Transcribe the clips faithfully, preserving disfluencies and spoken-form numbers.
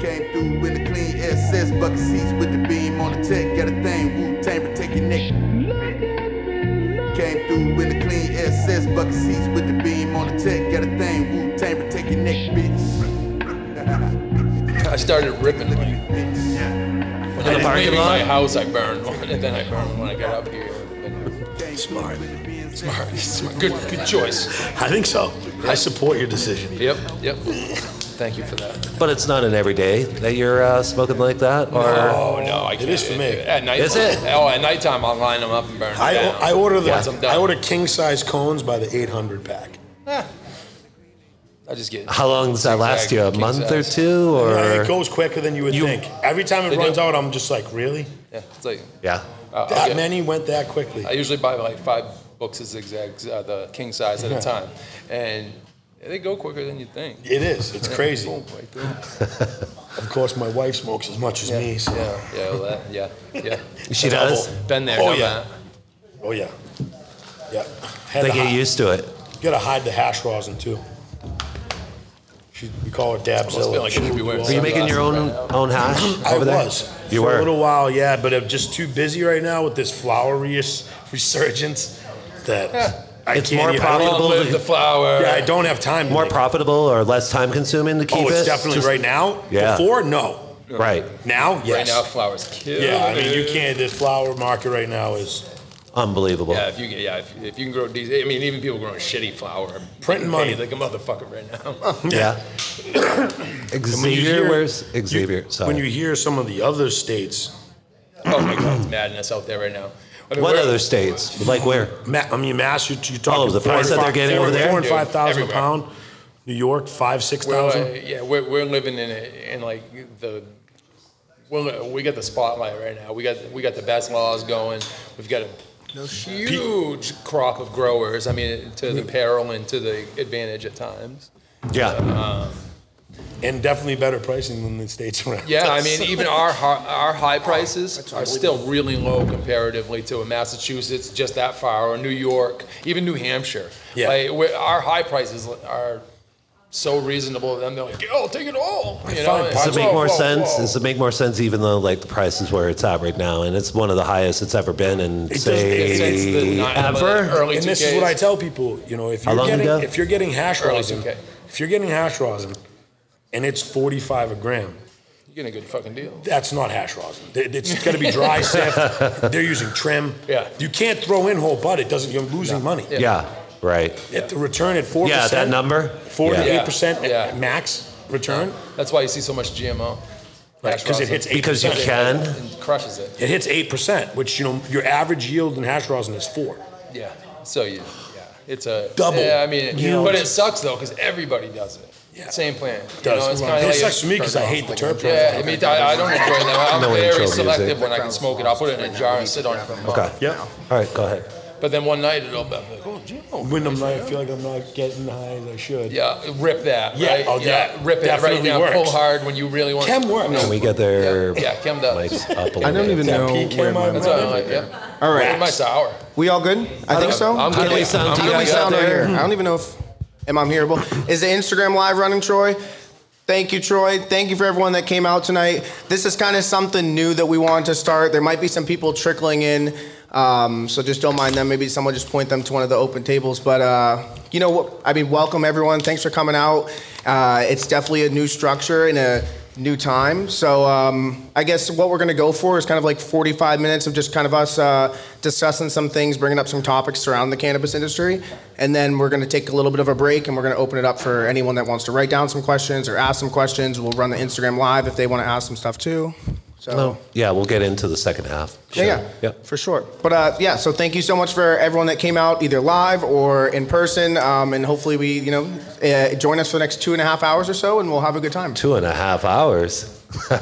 Came through with a clean S S, bucket seats with the beam on the tech. Got a thing, Wu-Tang, protect your neck. Came through with a clean S S, bucket seats with the beam on the tech. Got a thing, Wu-Tang, protect your neck, bitch. I started ripping like, when I was leaving my house, I burned one, and then I burned when I got up here. Smart. Smart. Smart. Good, good choice. I think so. I support your decision. Yep, yep. Thank you for that. But it's not an everyday that you're uh, smoking like that? Or... No, no. I can't. It is for me. At night, is it? Oh, at nighttime, I'll line them up and burn them I, down. I order the, yes, I'm done. I order king-size cones by the eight hundred pack. Eh. I just get... How long does that last you? A month size. Or two? Or yeah, it goes quicker than you would you, think. Every time it runs do. out, I'm just like, really? Yeah. It's like... Yeah. Uh, that get, many went that quickly. I usually buy like five books of zigzags, uh, the king size at a time. And... They go quicker than you think. It is. It's crazy. Of course, my wife smokes as much as yeah, me. So. Yeah, yeah, well, that, yeah, yeah. She does. Been there. Oh yeah. That. Oh yeah. Yeah. Had they get hide. used to it. You gotta hide the hash rosin too. She, we call her Dabzilla. Like be were you making your own right own hash over I there? I was. You for were. a little while, yeah, but I'm just too busy right now with this flowery resurgence that. Yeah. I it's more profitable to the flower. Yeah, I don't have time. More profitable or less time consuming to keep it? Oh, it's it. definitely Just, right now. Yeah. Before, no. Right. Now, yes. Right now, flowers kill. Yeah, I mean, you can't. This flower market right now is unbelievable. Yeah, if you can, yeah, if, if you can grow decent. I mean, even people growing shitty flour are printing money like a motherfucker right now. Yeah. Xavier, hear, where's Xavier? You, Sorry. When you hear some of the other states, oh my God, it's madness out there right now. I mean, what other states? Like where? Ma- I mean, Mass, you're, you're talking... Oh, the price that they're getting over there? Four and five thousand a pound. New York, five, six thousand. Uh, yeah, we're, we're living in it, in like the... We're, we got the spotlight right now. We got we got the best laws going. We've got a huge crop of growers. I mean, to the peril and to the advantage at times. Yeah. Uh, um, and definitely better pricing than the states around. Yeah, I mean, even our our high prices are still really low comparatively to a Massachusetts, just that far, or New York, even New Hampshire. Yeah, like, our high prices are so reasonable. Then they're like, "Oh, take it all." You know? Does it make more whoa, sense? Whoa. Does it make more sense, even though like the price is where it's at right now, and it's one of the highest it's ever been, and it say ever. Early and this is what I tell people. You know, if you're getting ago? if you're getting hash rosin, if you're getting hash rosin. And it's forty-five a gram. You get a good fucking deal. That's not hash rosin. It's got to be dry sift. They're using trim. Yeah. You can't throw in whole bud. It doesn't. You're losing no. money. Yeah. yeah. Right. At the return at four percent. Yeah. That number. Four to eight percent max return. Yeah. That's why you see so much G M O. Right. Because it hits eight percent. Because you can. It crushes it. It hits eight percent, which you know your average yield in hash rosin is four. Yeah. So you. Yeah. It's a double. Yeah. I mean, yield. But it sucks though because everybody does it. Yeah. Same plan. It does. You know, it's well, it like sucks for me because I hate the terpene. Yeah, I mean, I, I don't enjoy that. I'm no very selective when I can smoke it. I'll put it in a jar and sit on it for a month. Okay. Yeah. All right, go ahead. But then one night it'll be like, oh, G M O. When I'm like, I feel like I'm not getting high as I should. Yeah, rip that. Yeah, right? oh, yeah. yeah. Rip that right now. Works. Pull hard when you really want. Chem works. Can we get their yeah, yeah Chemdog mics up a little bit? I don't even know where my mic is. All right. My sour. We all good? I think so. I'm good. How do we sound right here? I don't even know if... Am I hearable? Is the Instagram live running, Troy? Thank you, Troy. Thank you for everyone that came out tonight. This is kind of something new that we wanted to start. There might be some people trickling in, um, so just don't mind them. Maybe someone just point them to one of the open tables. But uh, you know what? I mean, welcome everyone. Thanks for coming out. Uh, it's definitely a new structure and a new time. So um, I guess what we're going to go for is kind of like forty-five minutes of just kind of us uh, discussing some things, bringing up some topics around the cannabis industry. And then we're going to take a little bit of a break and we're going to open it up for anyone that wants to write down some questions or ask some questions. We'll run the Instagram live if they want to ask some stuff too. So no. Yeah, we'll get into the second half. Sure. Yeah, yeah, yeah, for sure. But uh, yeah, so thank you so much for everyone that came out either live or in person, um, and hopefully we, you know, uh, join us for the next two and a half hours or so, and we'll have a good time. Two and a half hours.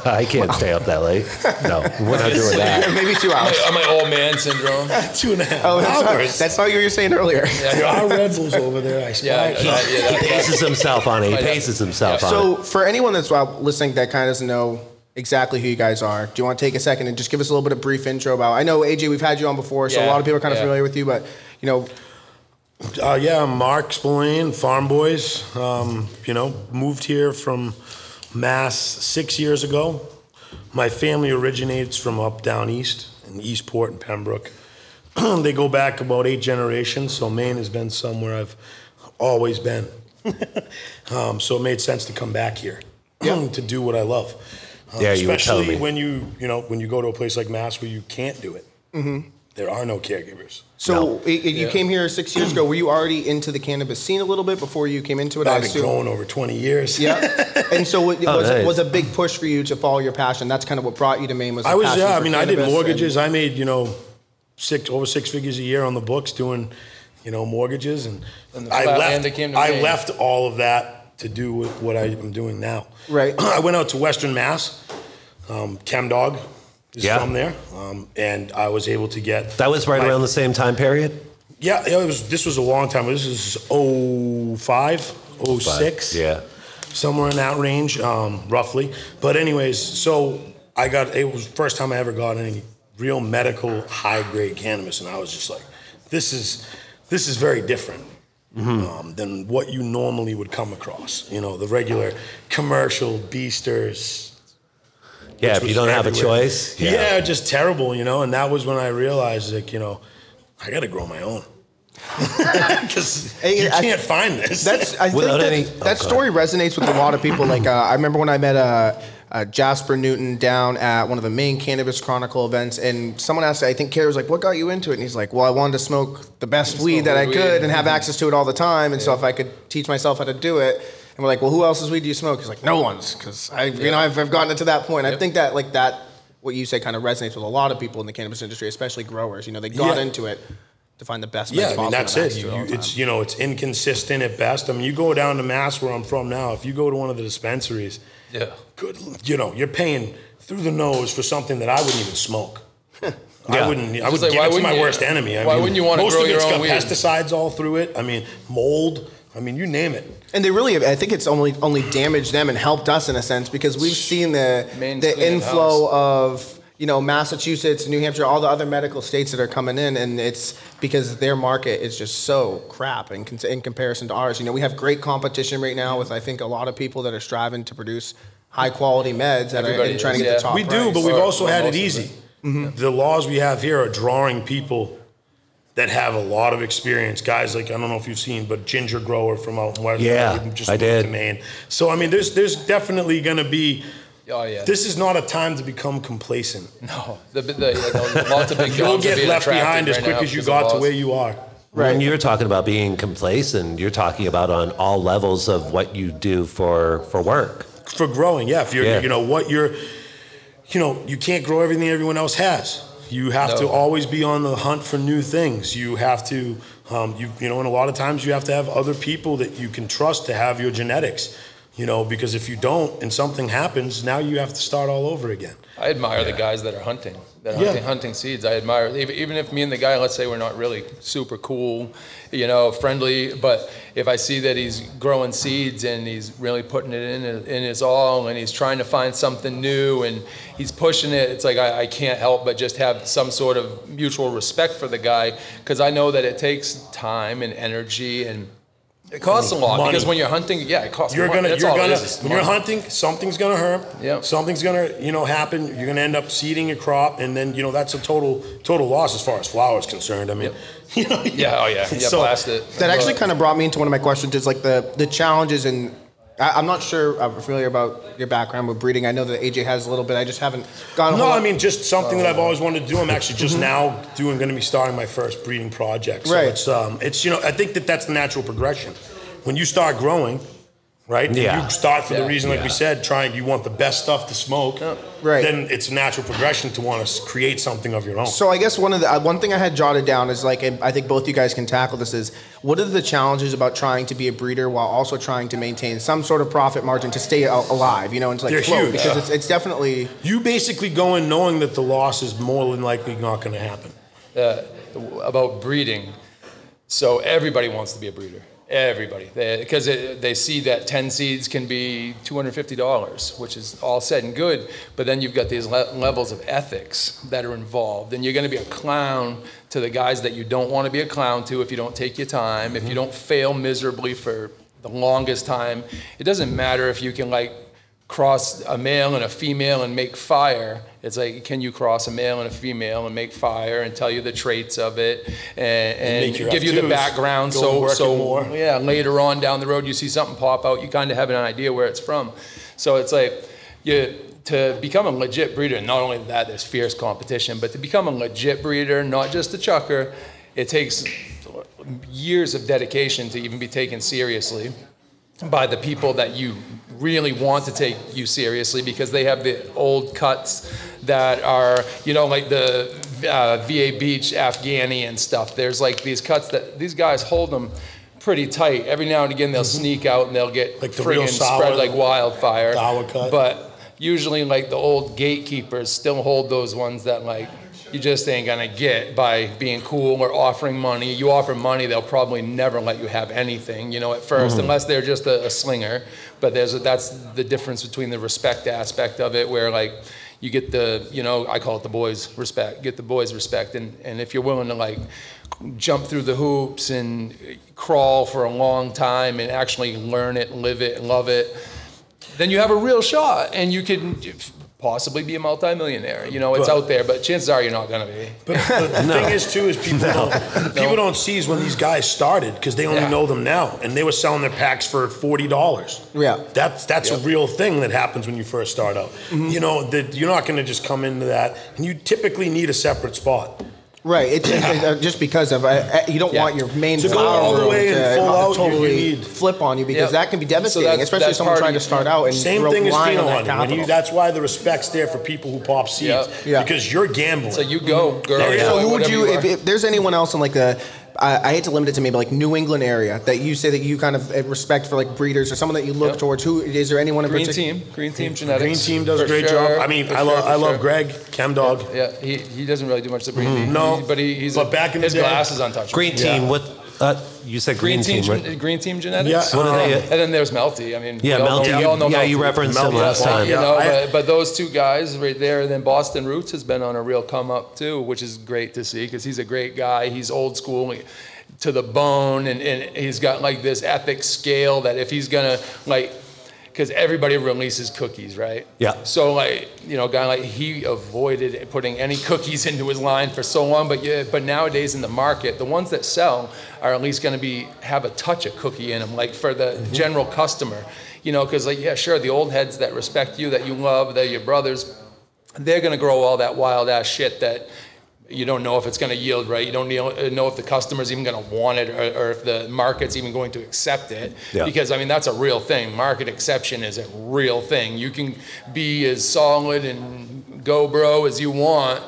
I can't stay up that late. No, we're not doing that. Maybe two hours. My, my old man syndrome. Two and a half oh, that's hours. Not, that's all you were saying earlier. Yeah, yeah. Our Red Bull's over there. I yeah, yeah, yeah, yeah, yeah. He paces himself on it. He paces himself yeah. on so it. So for anyone that's listening that kind of doesn't know exactly who you guys are. Do you want to take a second and just give us a little bit of brief intro about, I know A J, we've had you on before, so yeah, a lot of people are kind of yeah. familiar with you, but you know. Uh, yeah, I'm Mark Spillane, Farm Boys, um, you know, moved here from Mass six years ago. My family originates from up down east, in Eastport and Pembroke. They go back about eight generations, so Maine has been somewhere I've always been. um, so it made sense to come back here yeah. to do what I love. Um, yeah, you were telling me. Especially when you, you know, when you go to a place like Mass where you can't do it. Mm-hmm. There are no caregivers. So no. It, it, you yeah. came here six years ago. Were you already into the cannabis scene a little bit before you came into it? I've been growing over twenty years. Yeah. And so it, it oh, was, nice. was a big push for you to follow your passion. That's kind of what brought you to Maine. Was I was, passion yeah, I mean, I did mortgages. And, I made, you know, six over six figures a year on the books doing, you know, mortgages. And, and I, left, came to I left all of that to do with what I'm doing now. Right. I went out to Western Mass, um, Chemdog. Is yeah. from there, um, and I was able to get... That was right my, around the same time period? Yeah, it was. This was a long time. This is oh five, oh six yeah. somewhere in that range, um, roughly. But anyways, so I got... It was the first time I ever got any real medical high-grade cannabis, and I was just like, this is this is very different mm-hmm. um, than what you normally would come across. You know, the regular commercial beasters... Yeah, if you don't everywhere. have a choice. Yeah. yeah, just terrible, you know. And that was when I realized, like, you know, I got to grow my own because you can't I, find this. That's I Without think any, that, oh, that story ahead. resonates with a lot of people. Like, uh, I remember when I met uh, uh, Jasper Newton down at one of the Maine Cannabis Chronicle events, and someone asked, I think Kerry was like, "What got you into it?" And he's like, "Well, I wanted to smoke the best weed that I weed. could and have mm-hmm. access to it all the time, and yeah. so if I could teach myself how to do it." And we're like, well, who else's weed do you smoke? He's like, no one's, because I, you yeah. know, I've, I've gotten to that point. Yep. I think that, like that, what you say kind of resonates with a lot of people in the cannabis industry, especially growers. You know, they got yeah. into it to find the best. Yeah, I mean, that's it. You, you, it's you know, it's inconsistent at best. I mean, you go down to Mass, where I'm from now. If you go to one of the dispensaries, yeah, good, you know, you're paying through the nose for something that I wouldn't even smoke. Yeah. I wouldn't. It's I would like, give it to my you, worst enemy. I why mean, wouldn't you want to grow of your own weed? Most of it's got pesticides all through it. I mean, mold. I mean, you name it. And they really, I think it's only only damaged them and helped us in a sense because we've seen the Main's the inflow of, you know, Massachusetts, New Hampshire, all the other medical states that are coming in. And it's because their market is just so crap in, in comparison to ours. You know, we have great competition right now with, I think, a lot of people that are striving to produce high-quality meds that Everybody are trying is, to get yeah. the top We price. do, but we've also or, had it easy. Mm-hmm. Yeah. The laws we have here are drawing people that have a lot of experience. Guys like, I don't know if you've seen, but Ginger Grower from out west. Yeah, just I did. To Maine. So, I mean, there's there's definitely going to be, oh, yeah. this is not a time to become complacent. No. The, the, the, lots of big jobs You'll get left behind as right quick as you got to where you are. Right. When you're talking about being complacent, you're talking about on all levels of what you do for, for work. For growing, yeah. If you're, yeah. you know, what you're, you know, you can't grow everything everyone else has. You have no. to always be on the hunt for new things. You have to, um, you you know, and a lot of times you have to have other people that you can trust to have your genetics, you know, because if you don't and something happens, now you have to start all over again. I admire yeah. the guys that are hunting, that are yeah. hunting, hunting seeds. I admire, even if me and the guy, let's say we're not really super cool, you know, friendly, but if I see that he's growing seeds and he's really putting it in, in his all and he's trying to find something new and he's pushing it, it's like I, I can't help but just have some sort of mutual respect for the guy because I know that it takes time and energy and it costs a lot money. Because when you're hunting, yeah, it costs you're money. Gonna, That's you're all gonna, it is. When money. You're hunting, something's gonna hurt. Yeah. Something's gonna, you know, happen. You're gonna end up seeding a crop, and then you know that's a total total loss as far as flour is concerned. I mean, yep. you know, yeah. yeah, oh yeah, yeah, so, blast it. That actually kind of brought me into one of my questions is like the the challenges in. I, I'm not sure I'm familiar about your background with breeding. I know that A J has a little bit. I just haven't gone. No, I mean just something uh, that I've always wanted to do. I'm actually just now doing, going to be starting my first breeding project. So right. it's um, it's you know I think that that's the natural progression. When you start growing, right? Yeah. And you start for yeah. the reason, like yeah. we said, trying you want the best stuff to smoke. Yeah. Right. Then it's a natural progression to want to create something of your own. So I guess one of the one thing I had jotted down is like, and I think both you guys can tackle this is, what are the challenges about trying to be a breeder while also trying to maintain some sort of profit margin to stay alive? You know, and to like They're float huge. Because yeah. it's, it's definitely you basically go in knowing that the loss is more than likely not going to happen. Uh, about breeding, so everybody wants to be a breeder. Everybody, because they, they see that ten seeds can be two hundred fifty dollars, which is all said and good, but then you've got these le- levels of ethics that are involved, and you're going to be a clown to the guys that you don't want to be a clown to if you don't take your time, mm-hmm. if you don't fail miserably for the longest time. It doesn't matter if you can, like, cross a male and a female and make fire. It's like, can you cross a male and a female and make fire and tell you the traits of it and, and, and give you the background? So, so more. yeah, later on down the road, you see something pop out, you kind of have an idea where it's from. So it's like, you, to become a legit breeder, not only that, there's fierce competition, but to become a legit breeder, not just a chucker, it takes years of dedication to even be taken seriously by the people that you really want to take you seriously, because they have the old cuts that are, you know, like the uh, V A Beach Afghani and stuff. There's like these cuts that these guys hold them pretty tight. Every now and again, they'll mm-hmm. sneak out and they'll get like friggin' spread like wildfire. Hour cut. But usually like the old gatekeepers still hold those ones that like you just ain't gonna get by being cool or offering money. You offer money, they'll probably never let you have anything, you know, at first, mm. unless they're just a, a slinger. But there's a, that's the difference between the respect aspect of it, where like you get the, you know, I call it the boys' respect, get the boys' respect. And, and if you're willing to like jump through the hoops and crawl for a long time and actually learn it, live it, love it, then you have a real shot and you can possibly be a multimillionaire. You know, it's but, out there, but chances are you're not going to be. But, but the no. thing is, too, is people no. don't, people no. don't see is when these guys started, because they only yeah. know them now, and they were selling their packs for forty dollars. Yeah, that's that's yep. a real thing that happens when you first start out. Mm-hmm. You know, the, you're not going to just come into that, and you typically need a separate spot. Right, it's yeah. just because of uh, you don't yeah. want your main to go all the way and full out totally you need. flip on you, because yep. that can be devastating, so that's, especially that's someone trying to start out and same thing as Fino on that you, that's why the respect's there for people who pop seeds yep. yeah. because you're gambling. So you go, girl. Yeah. Yeah. So who would you, you if, if there's anyone else in like the, I, I hate to limit it to maybe like New England area that you say that you kind of respect for like breeders or someone that you look yep. towards. Who is there anyone in Green particular? Green Team, Green Team Genetics. Green Team does for a great sure. job. I mean, for I love sure, I love sure. Greg Chemdogg. Yeah, yeah, he he doesn't really do much to breed. Mm, no, he, but he, he's but back in his the day, glass is untouchable. Green Team, yeah. what uh, you said? Green, Green Team, team right? Green Team Genetics. Yeah. What um, are they? And then there's Melty. I mean, yeah, Melty. Know, you, all know yeah, Melty. You referenced him last time. You know, but, but those two guys right there, and then Boston Roots has been on a real come up too, which is great to see, because he's a great guy. He's old school to the bone, and, and he's got like this epic scale that if he's gonna like, because everybody releases cookies, right? Yeah. So like, you know, guy like he avoided putting any cookies into his line for so long, but yeah, but nowadays in the market, the ones that sell are at least gonna be have a touch of cookie in them, like for the mm-hmm. general customer, you know, because like yeah, sure, the old heads that respect you, that you love, they're your brothers, they're gonna grow all that wild ass shit that you don't know if it's going to yield right. You don't know if the customer's even going to want it, or, or if the market's even going to accept it. Yeah. Because, I mean, that's a real thing. Market exception is a real thing. You can be as solid and go bro as you want.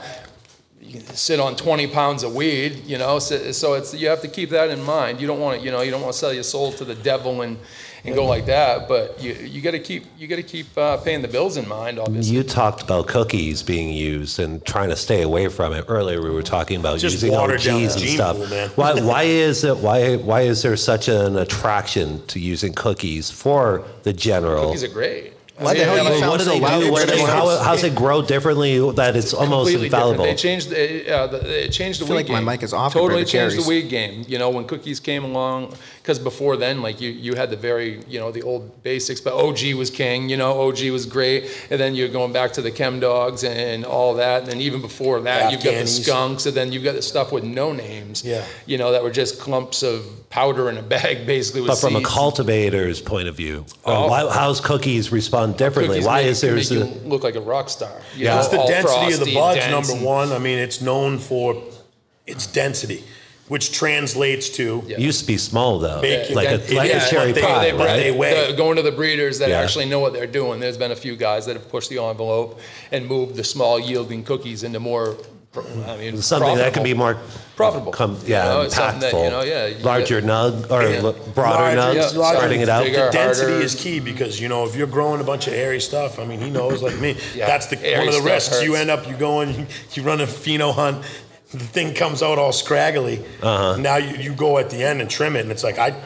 You can sit on twenty pounds of weed, you know. So, so it's you have to keep that in mind. You don't want to, you know, you don't want to sell your soul to the devil and, and go like that, but you you got to keep you got to keep uh, paying the bills in mind. Obviously, you talked about cookies being used and trying to stay away from it. Earlier, we were talking about just using O Gs and stuff. Pool, why why is it why why is there such an attraction to using cookies for the general? Cookies are great. Why the hell you what do they do? What they, how, how does it grow differently that it's almost infallible? Different. They changed the, uh, the, it changed the I feel weed like game. My mic is off. Totally changed the weed game. You know, when cookies came along, because before then, like you, you had the very, you know, the old basics, but O G was king. You know, O G was great, and then you're going back to the Chemdogs and, and all that, and then even before that, Afghans. You've got the skunks, and then you've got the stuff with no names. Yeah. You know, that were just clumps of powder in a bag, basically. With but from seeds. A cultivator's point of view, oh. why, how's cookies respond? Differently. Why make, is there make a, you look like a rock star? You yeah, know, it's the density of the buds. Number one, I mean, it's known for its density, which translates to yeah. used to be small though, bacon, like a, like yeah, a cherry they, pie. They, right? they weigh. The, going to the breeders that yeah. actually know what they're doing. There's been a few guys that have pushed the envelope and moved the small yielding cookies into more. I mean, something that could be more profitable. Com- yeah, you know, impactful. That, you know, yeah, you larger get, nug or yeah. l- broader larger, nugs, yeah, starting it out. Bigger, the density harder. Is key because, you know, if you're growing a bunch of hairy stuff, I mean, he knows like me. yeah, that's the one of the risks. Hurts. You end up, you go in, you run a pheno hunt, the thing comes out all scraggly. Uh-huh. Now you, you go at the end and trim it, and it's like, I...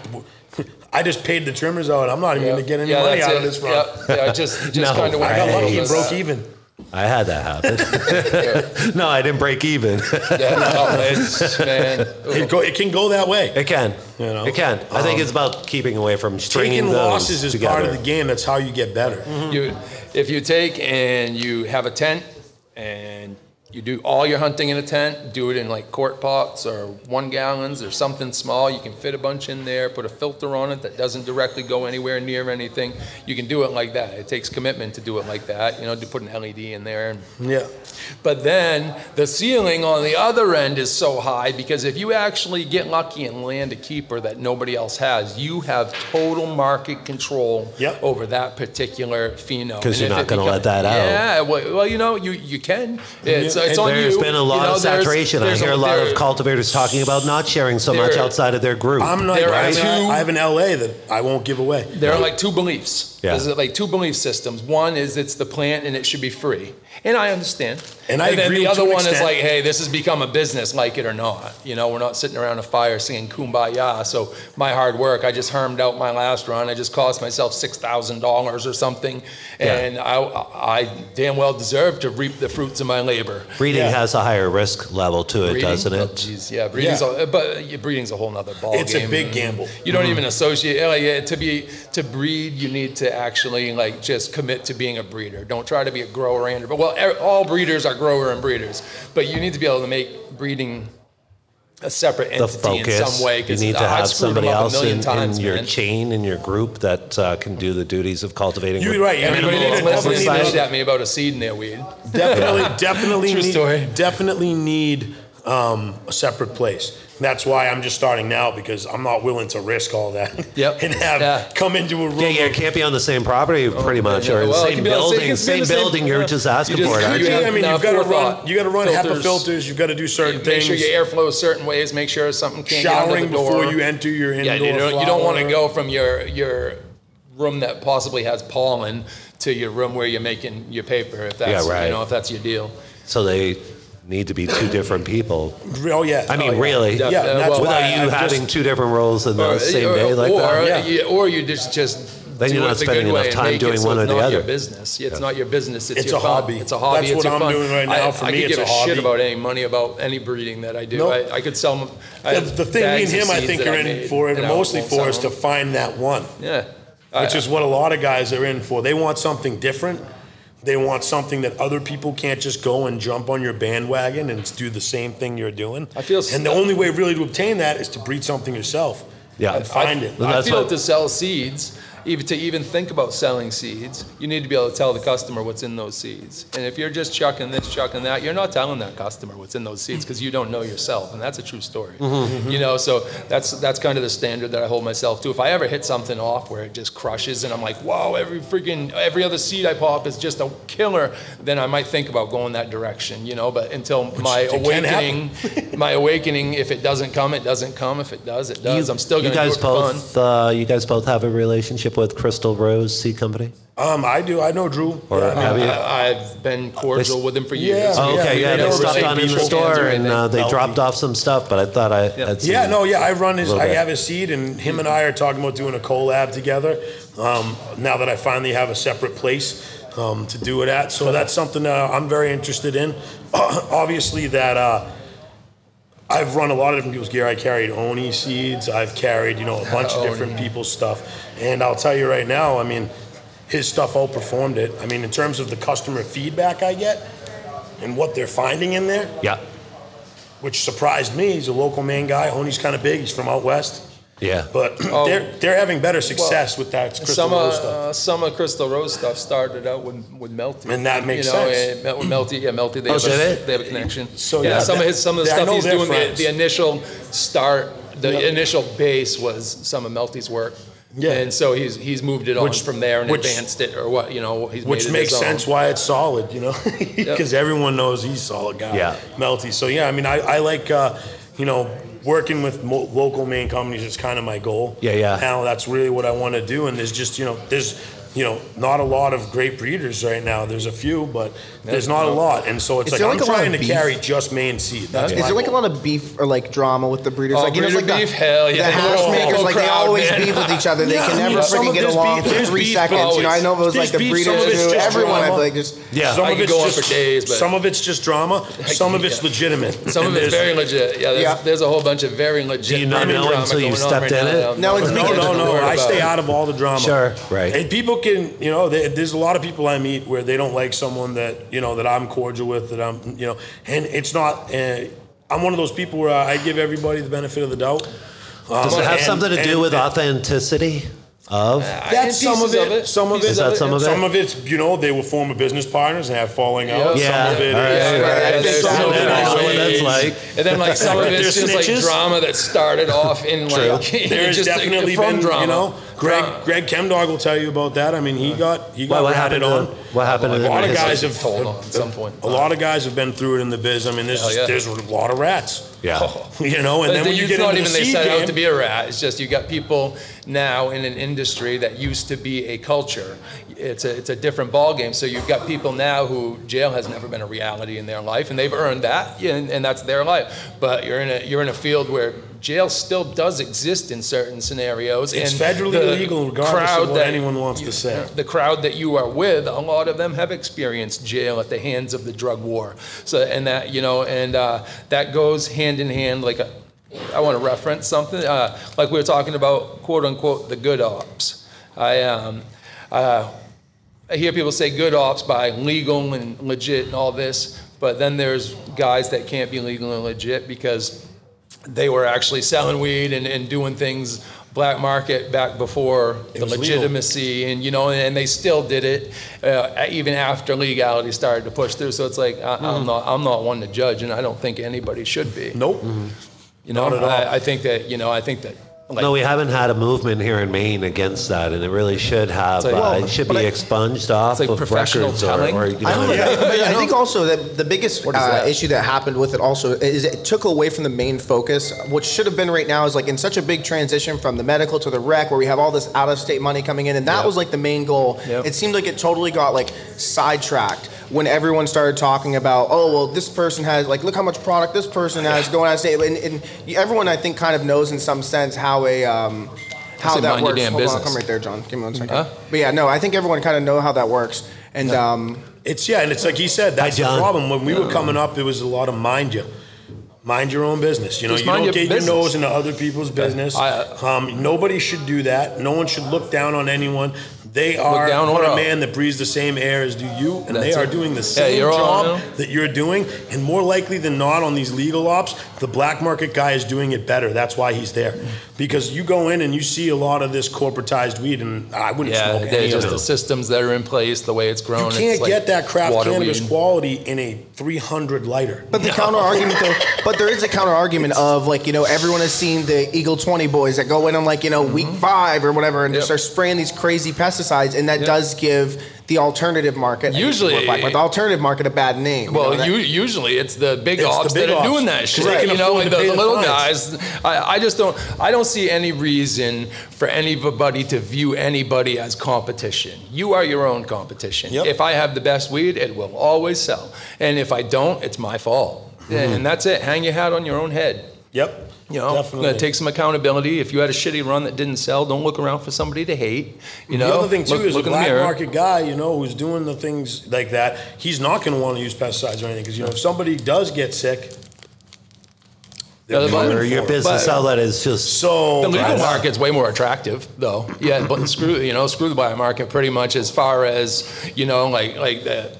I just paid the trimmers out. I'm not even yep. going to get any yeah, money out it. Of this run. Yep. Yeah, I just, just no, kind of went I, I got lucky and broke even. I had that happen. No, I didn't break even. Yeah, no, it's, man. It, go, it can go that way. It can. You know? It can. I um, think it's about keeping away from stringing those together. Taking losses is part of the game. That's how you get better. Mm-hmm. You, if you take and you have a tent and you do all your hunting in a tent, do it in like quart pots or one gallons or something small. You can fit a bunch in there, put a filter on it that doesn't directly go anywhere near anything. You can do it like that. It takes commitment to do it like that, you know, to put an L E D in there. And, yeah. But then the ceiling on the other end is so high because if you actually get lucky and land a keeper that nobody else has, you have total market control yep. over that particular pheno. Because you're not going to let that out. Yeah, well, well, you know, you, you can. It's yeah. It's there's you. been a lot you know, of saturation. There's, there's I hear a, a lot of cultivators talking about not sharing so much outside of their group. I'm not. Right? Two, I have an L A that I won't give away. There right. are like two beliefs. Yeah. There's like two belief systems. One is it's the plant and it should be free, and I understand. And, and I then agree the other one extent. is like, hey, this has become a business, like it or not. You know, we're not sitting around a fire singing "Kumbaya." So my hard work, I just hermed out my last run. I just cost myself six thousand dollars or something, yeah. and I, I damn well deserve to reap the fruits of my labor. Breeding yeah. has a higher risk level to it, breeding, doesn't it? Oh, geez, yeah, breeding's yeah. A, but breeding's a whole nother ball it's game. It's a big gamble. You don't mm-hmm. even associate like to be to breed. You need to actually like just commit to being a breeder. Don't try to be a grower and but well, all breeders are grower and breeders, but you need to be able to make breeding a separate entity in some way. You need to have somebody else in, times, in your man. chain, in your group that uh, can do the duties of cultivating. You're right. Everybody listening bitched at me about a seed in their weed. Definitely, yeah. definitely, True need, story. definitely need um, a separate place. That's why I'm just starting now because I'm not willing to risk all that. Yep. and have yeah. come into a room. Yeah, yeah, it can't be on the same property oh, pretty much yeah, yeah. or in well, the same building. Same, same, same building, you're just asking you just, for it. Aren't you? I mean, you've got to run. You got to run half a filters. You've got to do certain make things. Make sure your airflow is certain ways. Make sure something can't Showering get under the door. Before you enter your indoor. Yeah, you don't, you don't want to go from your your room that possibly has pollen to your room where you're making your paper. If that's yeah, right. you know if that's your deal. So they. Need to be two different people. Oh yeah. I mean, oh, yeah. really. Yeah. yeah. That's well, without you having just, two different roles in the or, same or, day like or, that. Or, yeah. Or you just just. Then you're not spending enough time doing so one or the other. It's not your business. It's yeah. not your business. It's, it's your a fun. hobby. It's a hobby. That's it's what I'm fun. doing right now. I, for I me, it's a hobby. I could give a shit about any money about any breeding that I do. Nope. I, I could sell them. The, the thing me and him, I think, are in for it mostly for is to find that one. Yeah. Which is what a lot of guys are in for. They want something different. They want something that other people can't just go and jump on your bandwagon and do the same thing you're doing. I feel, and the only way really to obtain that is to breed something yourself. Yeah, and find I, it. I feel what, to sell seeds, even to even think about selling seeds, you need to be able to tell the customer what's in those seeds. And if you're just chucking this, chucking that, you're not telling that customer what's in those seeds because you don't know yourself, and that's a true story. Mm-hmm, mm-hmm. You know, so that's that's kind of the standard that I hold myself to. If I ever hit something off where it just crushes, and I'm like, wow, every freaking every other seed I pop is just a killer, then I might think about going that direction. You know, but until Which my awakening, my awakening, if it doesn't come, it doesn't come. If it does, it does. You, I'm still. You guys both, uh, you guys both have a relationship with Crystal Rose Seed Company. Um, I do. I know Drew. Or yeah, have I, you? I, I've been cordial they, with him for years. Yeah, oh, okay, yeah. yeah they stopped on in the store and uh, they Melty. dropped off some stuff, but I thought I. Yeah, yeah no, yeah. I run his. I have his seed, and him and I are talking about doing a collab together. Um, now that I finally have a separate place um, to do it at, so that's something that I'm very interested in. Obviously, that. Uh, I've run a lot of different people's gear. I carried Oni seeds. I've carried, you know, a bunch oh, of different yeah. people's stuff. And I'll tell you right now, I mean, his stuff outperformed it. I mean, in terms of the customer feedback I get and what they're finding in there, yeah, which surprised me. He's a local Maine guy. Oni's kind of big. He's from out west. Yeah. But oh, they're they're having better success well, with that Crystal some, Rose stuff. Uh, some of Crystal Rose stuff started out with, with Melty. And that makes you know, sense. With Melty, yeah, Melty, they, oh, have a, they have a connection. So yeah, yeah some that, of his some of the stuff he's doing, the, the initial start, the yep. initial base was some of Melty's work. Yeah. And so he's he's moved it on which, from there and which, advanced it or what, you know. He's which made it makes his sense own. Why it's solid, you know, because yep. everyone knows he's a solid guy, yeah. Melty. So yeah, I mean, I, I like, uh, you know, working with mo- local Maine companies is kind of my goal. Yeah, yeah. Now that's really what I want to do, and there's just you know there's you know, not a lot of great breeders right now. There's a few, but there's not a lot. And so it's is like, like I'm trying to beef? carry just Maine seed. That's is there goal. Like a lot of beef or like drama with the breeders? Oh, like, breeder you know, like beef? The, hell yeah. The hash oh, makers, oh, like crowd, they always man. beef with each other. They yeah, can never I mean, freaking get along beef, for three beef, seconds. Always. You know, I know those like the beef, breeders do. Everyone, I feel like just... Yeah, some I could go on for days, but... Some of it's just drama. Some of it's legitimate. Some of it's very legit. Yeah, there's a whole bunch of very legitimate drama going on right now. Until you've stepped in it? No, no, no. I stay out of all the drama. Sure, right. And people can, you know, they, there's a lot of people I meet where they don't like someone that, you know, that I'm cordial with, that I'm, you know, and it's not, uh, I'm one of those people where I give everybody the benefit of the doubt. Um, Does it have and, something to and, do and, with and, authenticity? Of? That's some of it. of it. Some of it. Is that some of it? Some of it's, you know, they were former business partners and have falling out. Yeah. Some of it is. That's like. And then, like, some of it's just snitches. Like drama that started off in, like, there's just, definitely like, been drama. You know, Greg, Greg Chemdogg will tell you about that. I mean, he got, he got well, ratted on. What happened? A lot of guys have told on at some point. A lot of guys have been through it in the biz. I mean, there's there's a lot of rats. Yeah, you know, and but then when you get not into even the they set game. Out to be a rat. It's just you got people now in an industry that used to be a culture. It's a it's a different ball game. So you've got people now who jail has never been a reality in their life, and they've earned that, and, and that's their life. But you're in a you're in a field where jail still does exist in certain scenarios. It's and federally the illegal, regardless of what that anyone wants you, to say. The crowd that you are with, a lot of them have experienced jail at the hands of the drug war. So, and that, you know, and uh, that goes hand in hand. Like, a, I want to reference something. Uh, like we were talking about, quote unquote, the good ops. I, um, uh, I hear people say good ops by legal and legit and all this, but then there's guys that can't be legal and legit because they were actually selling weed and, and doing things black market back before the legitimacy legal. And, you know, and they still did it uh, even after legality started to push through. So it's like, I, mm-hmm. I'm not, I'm not one to judge, and I don't think anybody should be. Nope. Mm-hmm. You know, not at all. I, I think that, you know, I think that, like, no, we haven't had a movement here in Maine against that, and it really should have. Like, well, uh, it should be expunged I, off like of records. Or, or, you know, I, know, yeah. But I think also that the biggest uh, that? issue that happened with it also is it took away from the main focus, which should have been right now is like in such a big transition from the medical to the rec, where we have all this out-of-state money coming in, and that yep. was like the main goal. Yep. It seemed like it totally got like sidetracked when everyone started talking about, oh, well, this person has, like, look how much product this person has going out of state. And, and everyone, I think, kind of knows in some sense how a, um, how that mind works. Your damn Hold business. On, come right there, John. Give me one second. Huh? But yeah, no, I think everyone kind of know how that works. And yeah. um, it's, yeah, and it's like he said, that's the problem. When we were coming up, there was a lot of mind you. Mind your own business. You know, you don't your get business. your nose into other people's business. I, uh, um, nobody should do that. No one should look down on anyone. They are on a man that breathes the same air as do you, and That's they are it. doing the same yeah, job all, you know? that you're doing. And more likely than not on these legal ops, the black market guy is doing it better. That's why he's there. Because you go in and you see a lot of this corporatized weed, and I wouldn't yeah, smoke any just of it. The systems that are in place, the way it's grown. You can't it's get like that craft cannabis weed. quality in a three hundred lighter. But the no. counter-argument, though, but there is a counter-argument it's, of, like, you know, everyone has seen the Eagle twenty boys that go in on, like, you know, mm-hmm. week five or whatever and yep. start spraying these crazy pesticides. And that yep. does give the alternative market usually I mean, like, the alternative market a bad name. Well, you know, that, usually it's the big ops that are doing that shit. Right. You know, like the, the little guys. I, I just don't. I don't see any reason for anybody to view anybody as competition. You are your own competition. Yep. If I have the best weed, it will always sell. And if I don't, it's my fault. Mm-hmm. And that's it. Hang your hat on your own head. Yep. You know, uh, take some accountability. If you had a shitty run that didn't sell, don't look around for somebody to hate. You know, the other thing too look, is look a black market guy, you know, who's doing the things like that. He's not going to want to use pesticides or anything because you know if somebody does get sick, they're coming for your business but, outlet is just so the legal market's way more attractive though. Yeah, but screw you know screw the black market pretty much as far as you know like like that.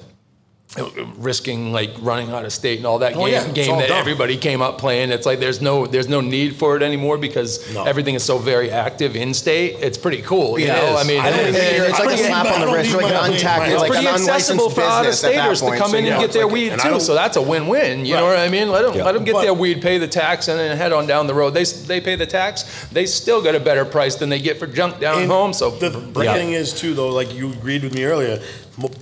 risking like running out of state and all that oh, game, yeah. game that done. everybody came up playing. It's like there's no there's no need for it anymore because no. everything is so very active in state. It's pretty cool, you it know. Is. I mean, I it, it, it's I like a slap on the wrist, like an untacked, like an accessible for out of staters to come so, in yeah, and get their like, weed too. So that's a win-win. You right. know what I mean? Let them yeah. let them get but, their weed, pay the tax, and then head on down the road. They they pay the tax. They still get a better price than they get for junk down home. So the thing is too, though, like you agreed with me earlier.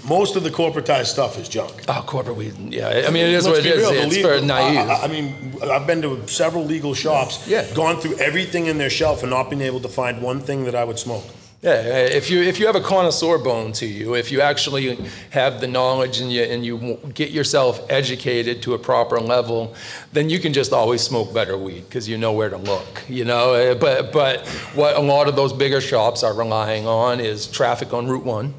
Most of the corporatized stuff is junk. Oh, corporate weed. Yeah, I mean, it is Let's what it real, is. It's legal, for naive. I, I mean, I've been to several legal shops, yeah. Yeah. gone through everything in their shelf and not been able to find one thing that I would smoke. Yeah, if you if you have a connoisseur bone to you, if you actually have the knowledge and you and you get yourself educated to a proper level, then you can just always smoke better weed because you know where to look, you know. But but what a lot of those bigger shops are relying on is traffic on Route one.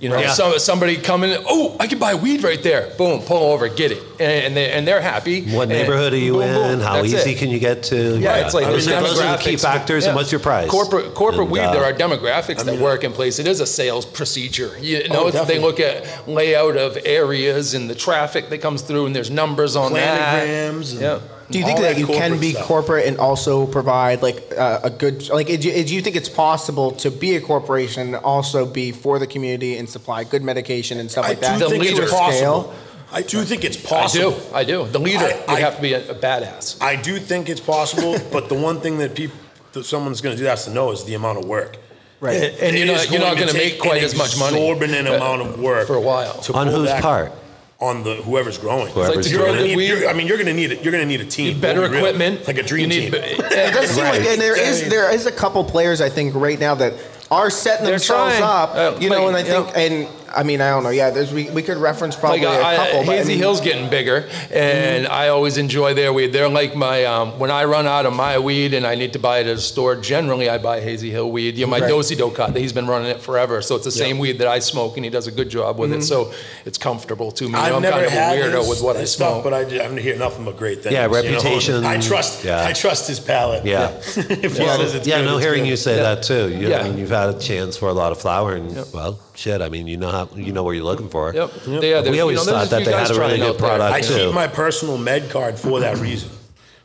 You know, yeah. so, somebody coming, oh, I can buy weed right there. Boom, pull over, get it. And, and, they, and they're happy. What neighborhood are you boom, in? Boom, how easy it. Can you get to? Yeah, yeah. It's like I there's mean, those are the key factors, yeah. and what's your price? Corporate corporate and, weed, uh, there are demographics I mean, that work in place. It is a sales procedure. You know, oh, it's, they look at layout of areas and the traffic that comes through, and there's numbers on that. Planograms. And- yeah. Do you think that, that you can be stuff. corporate and also provide like uh, a good like? Do you, do you think it's possible to be a corporation and also be for the community and supply good medication and stuff I like that? The leader scale. I do think it's possible. I do. I do. The leader I, I, would have to be a, a badass. I do think it's possible, but the one thing that people, that someone's going to do has to know is the amount of work. Right, and, and you're not going you're not to make quite as much money. Exorbitant uh, amount of work for a while. On whose part? On the whoever's growing, whoever's like growing. Need, you're, I mean, you're gonna need it. You're gonna need a team, need better equipment, like a dream need, team. It does seem right. like, and there is there is a couple players I think right now that are setting They're themselves trying. up. Uh, you like, know, and I think and. I mean, I don't know. Yeah, there's we, we could reference probably like, uh, a couple. I, but Hazy I mean, Hill's getting bigger, and mm-hmm. I always enjoy their weed. They're like my um, when I run out of my weed and I need to buy it at a store. Generally, I buy Hazy Hill weed. You know, my right. Dosi Doka. He's been running it forever, so it's the yeah. same weed that I smoke, and he does a good job with mm-hmm. it. So it's comfortable to me. I've I'm never kind of had a weirdo his, with what I smoke, stuff, but I didn't hear nothing but great things. Yeah, reputation. You know? I trust. Yeah. I trust his palate. Yeah. Yeah, if well, it's yeah good, no, it's hearing good. you say yeah. that too. You, yeah. I mean, you've had a chance for a lot of flower, and yep. well, shit. I mean, you know how. You know where you're looking for. Yep. yep. Yeah, we always you know, thought that they had a really good product. I keep my personal med card for that reason,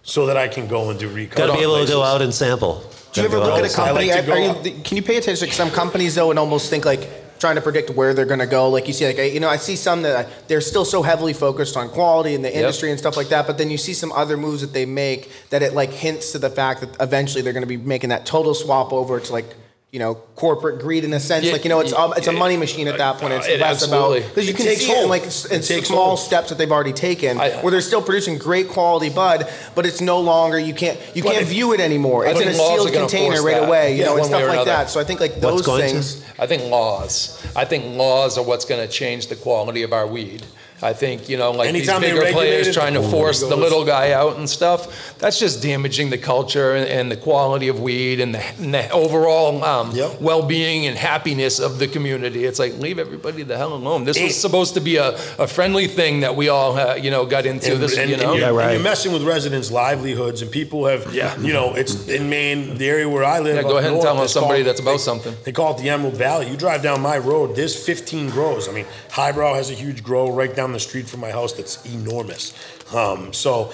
so that I can go and do recon. Got to be able places. to go out and sample. Do you ever look at a company? Like I, are you, can you pay attention? Some companies though, and almost think like trying to predict where they're going to go. Like you see, like I, you know, I see some that I, they're still so heavily focused on quality and the industry yep. and stuff like that. But then you see some other moves that they make that it like hints to the fact that eventually they're going to be making that total swap over to like. You know, corporate greed in a sense, yeah, like you know, it's um, it's a money machine at that point. It's it less absolutely. about because you it can see it in like in it small hold. steps that they've already taken, I, I, where they're still producing great quality bud, but it's no longer you can't you can't if, view it anymore. It's in a sealed container right that. away, you yeah, know, and stuff like that. So I think like those things. To? I think laws. I think laws are what's going to change the quality of our weed. I think, you know, like Anytime these bigger players trying to force the little guy out and stuff, that's just damaging the culture and, and the quality of weed and the, and the overall um, yep. well-being and happiness of the community. It's like, leave everybody the hell alone. This it, was supposed to be a, a friendly thing that we all, uh, you know, got into. And, this, and, you know? and, you're, yeah, right. and you're messing with residents' livelihoods and people have, yeah. you know, it's in Maine, the area where I live. Yeah, go ahead and tell them somebody called, that's about they, something. They call it the Emerald Valley. You drive down my road, there's fifteen grows. I mean, Highbrow has a huge grow right down the street from my house that's enormous. Um, so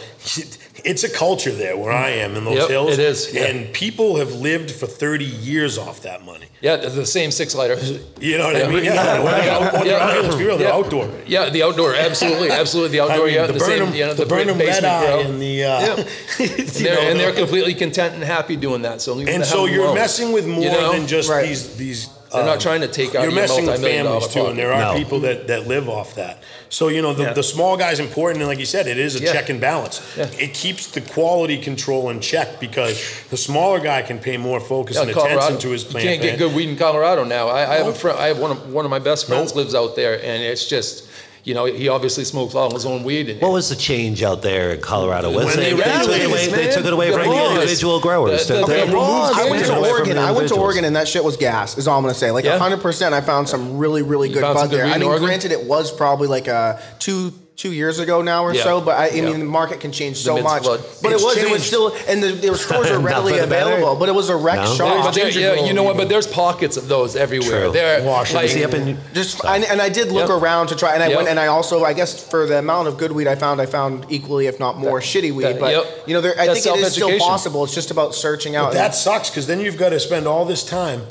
it's a culture there where I am in those yep, hills. It is. Yep. And people have lived for thirty years off that money. Yeah, the same six lighter. You know what yeah. I mean? Yeah, yeah. Right. yeah. Let's be real, they're outdoor. Yeah, the outdoor, absolutely. Absolutely, the outdoor. I mean, yeah, the, the Burnham, same, you know, the, the Burnham basement, red eye and the... Uh, yeah. and, they're, know, and they're completely content and happy doing that. So And so you're alone. messing with more you know? than just right. these... these They're um, not trying to take out your multi-million dollar pocket. You're messing with families, too, and there are no. people that, that live off that. So, you know, the, yeah. the small guy's important, and like you said, it is a yeah. check and balance. Yeah. It keeps the quality control in check because the smaller guy can pay more focus yeah, and Colorado, attention to his plant. You can't get good weed in Colorado now. I, no. I have a friend, I have one of, one of my best friends no. lives out there, and it's just... You know, he obviously smokes all his own weed. What was the change out there in Colorado? When they, they, rallies, took away, they took it away the from laws. the individual growers. The, the, okay, the laws. I went to Oregon. I went to Oregon, and that shit was gas. Is all I'm gonna say. Like yeah. one hundred percent, I found some really, really good bud there. I mean, Oregon? granted, it was probably like a two. Two years ago now or yeah. so, but I, I yeah. mean the market can change so much. Blood. But it's it was changed. it was still, and the, the stores are readily available. But it was a wreck no. shop. Yeah, yeah, you know what? But there's pockets of those everywhere. True. They're like, up in, just I, and I did look yep. around to try, and I yep. went, and I also, I guess, for the amount of good weed I found, I found equally, if not more, that, shitty weed. That, but yep. you know, there, I that's think it is still possible. It's just about searching out. But that sucks because then you've got to spend all this time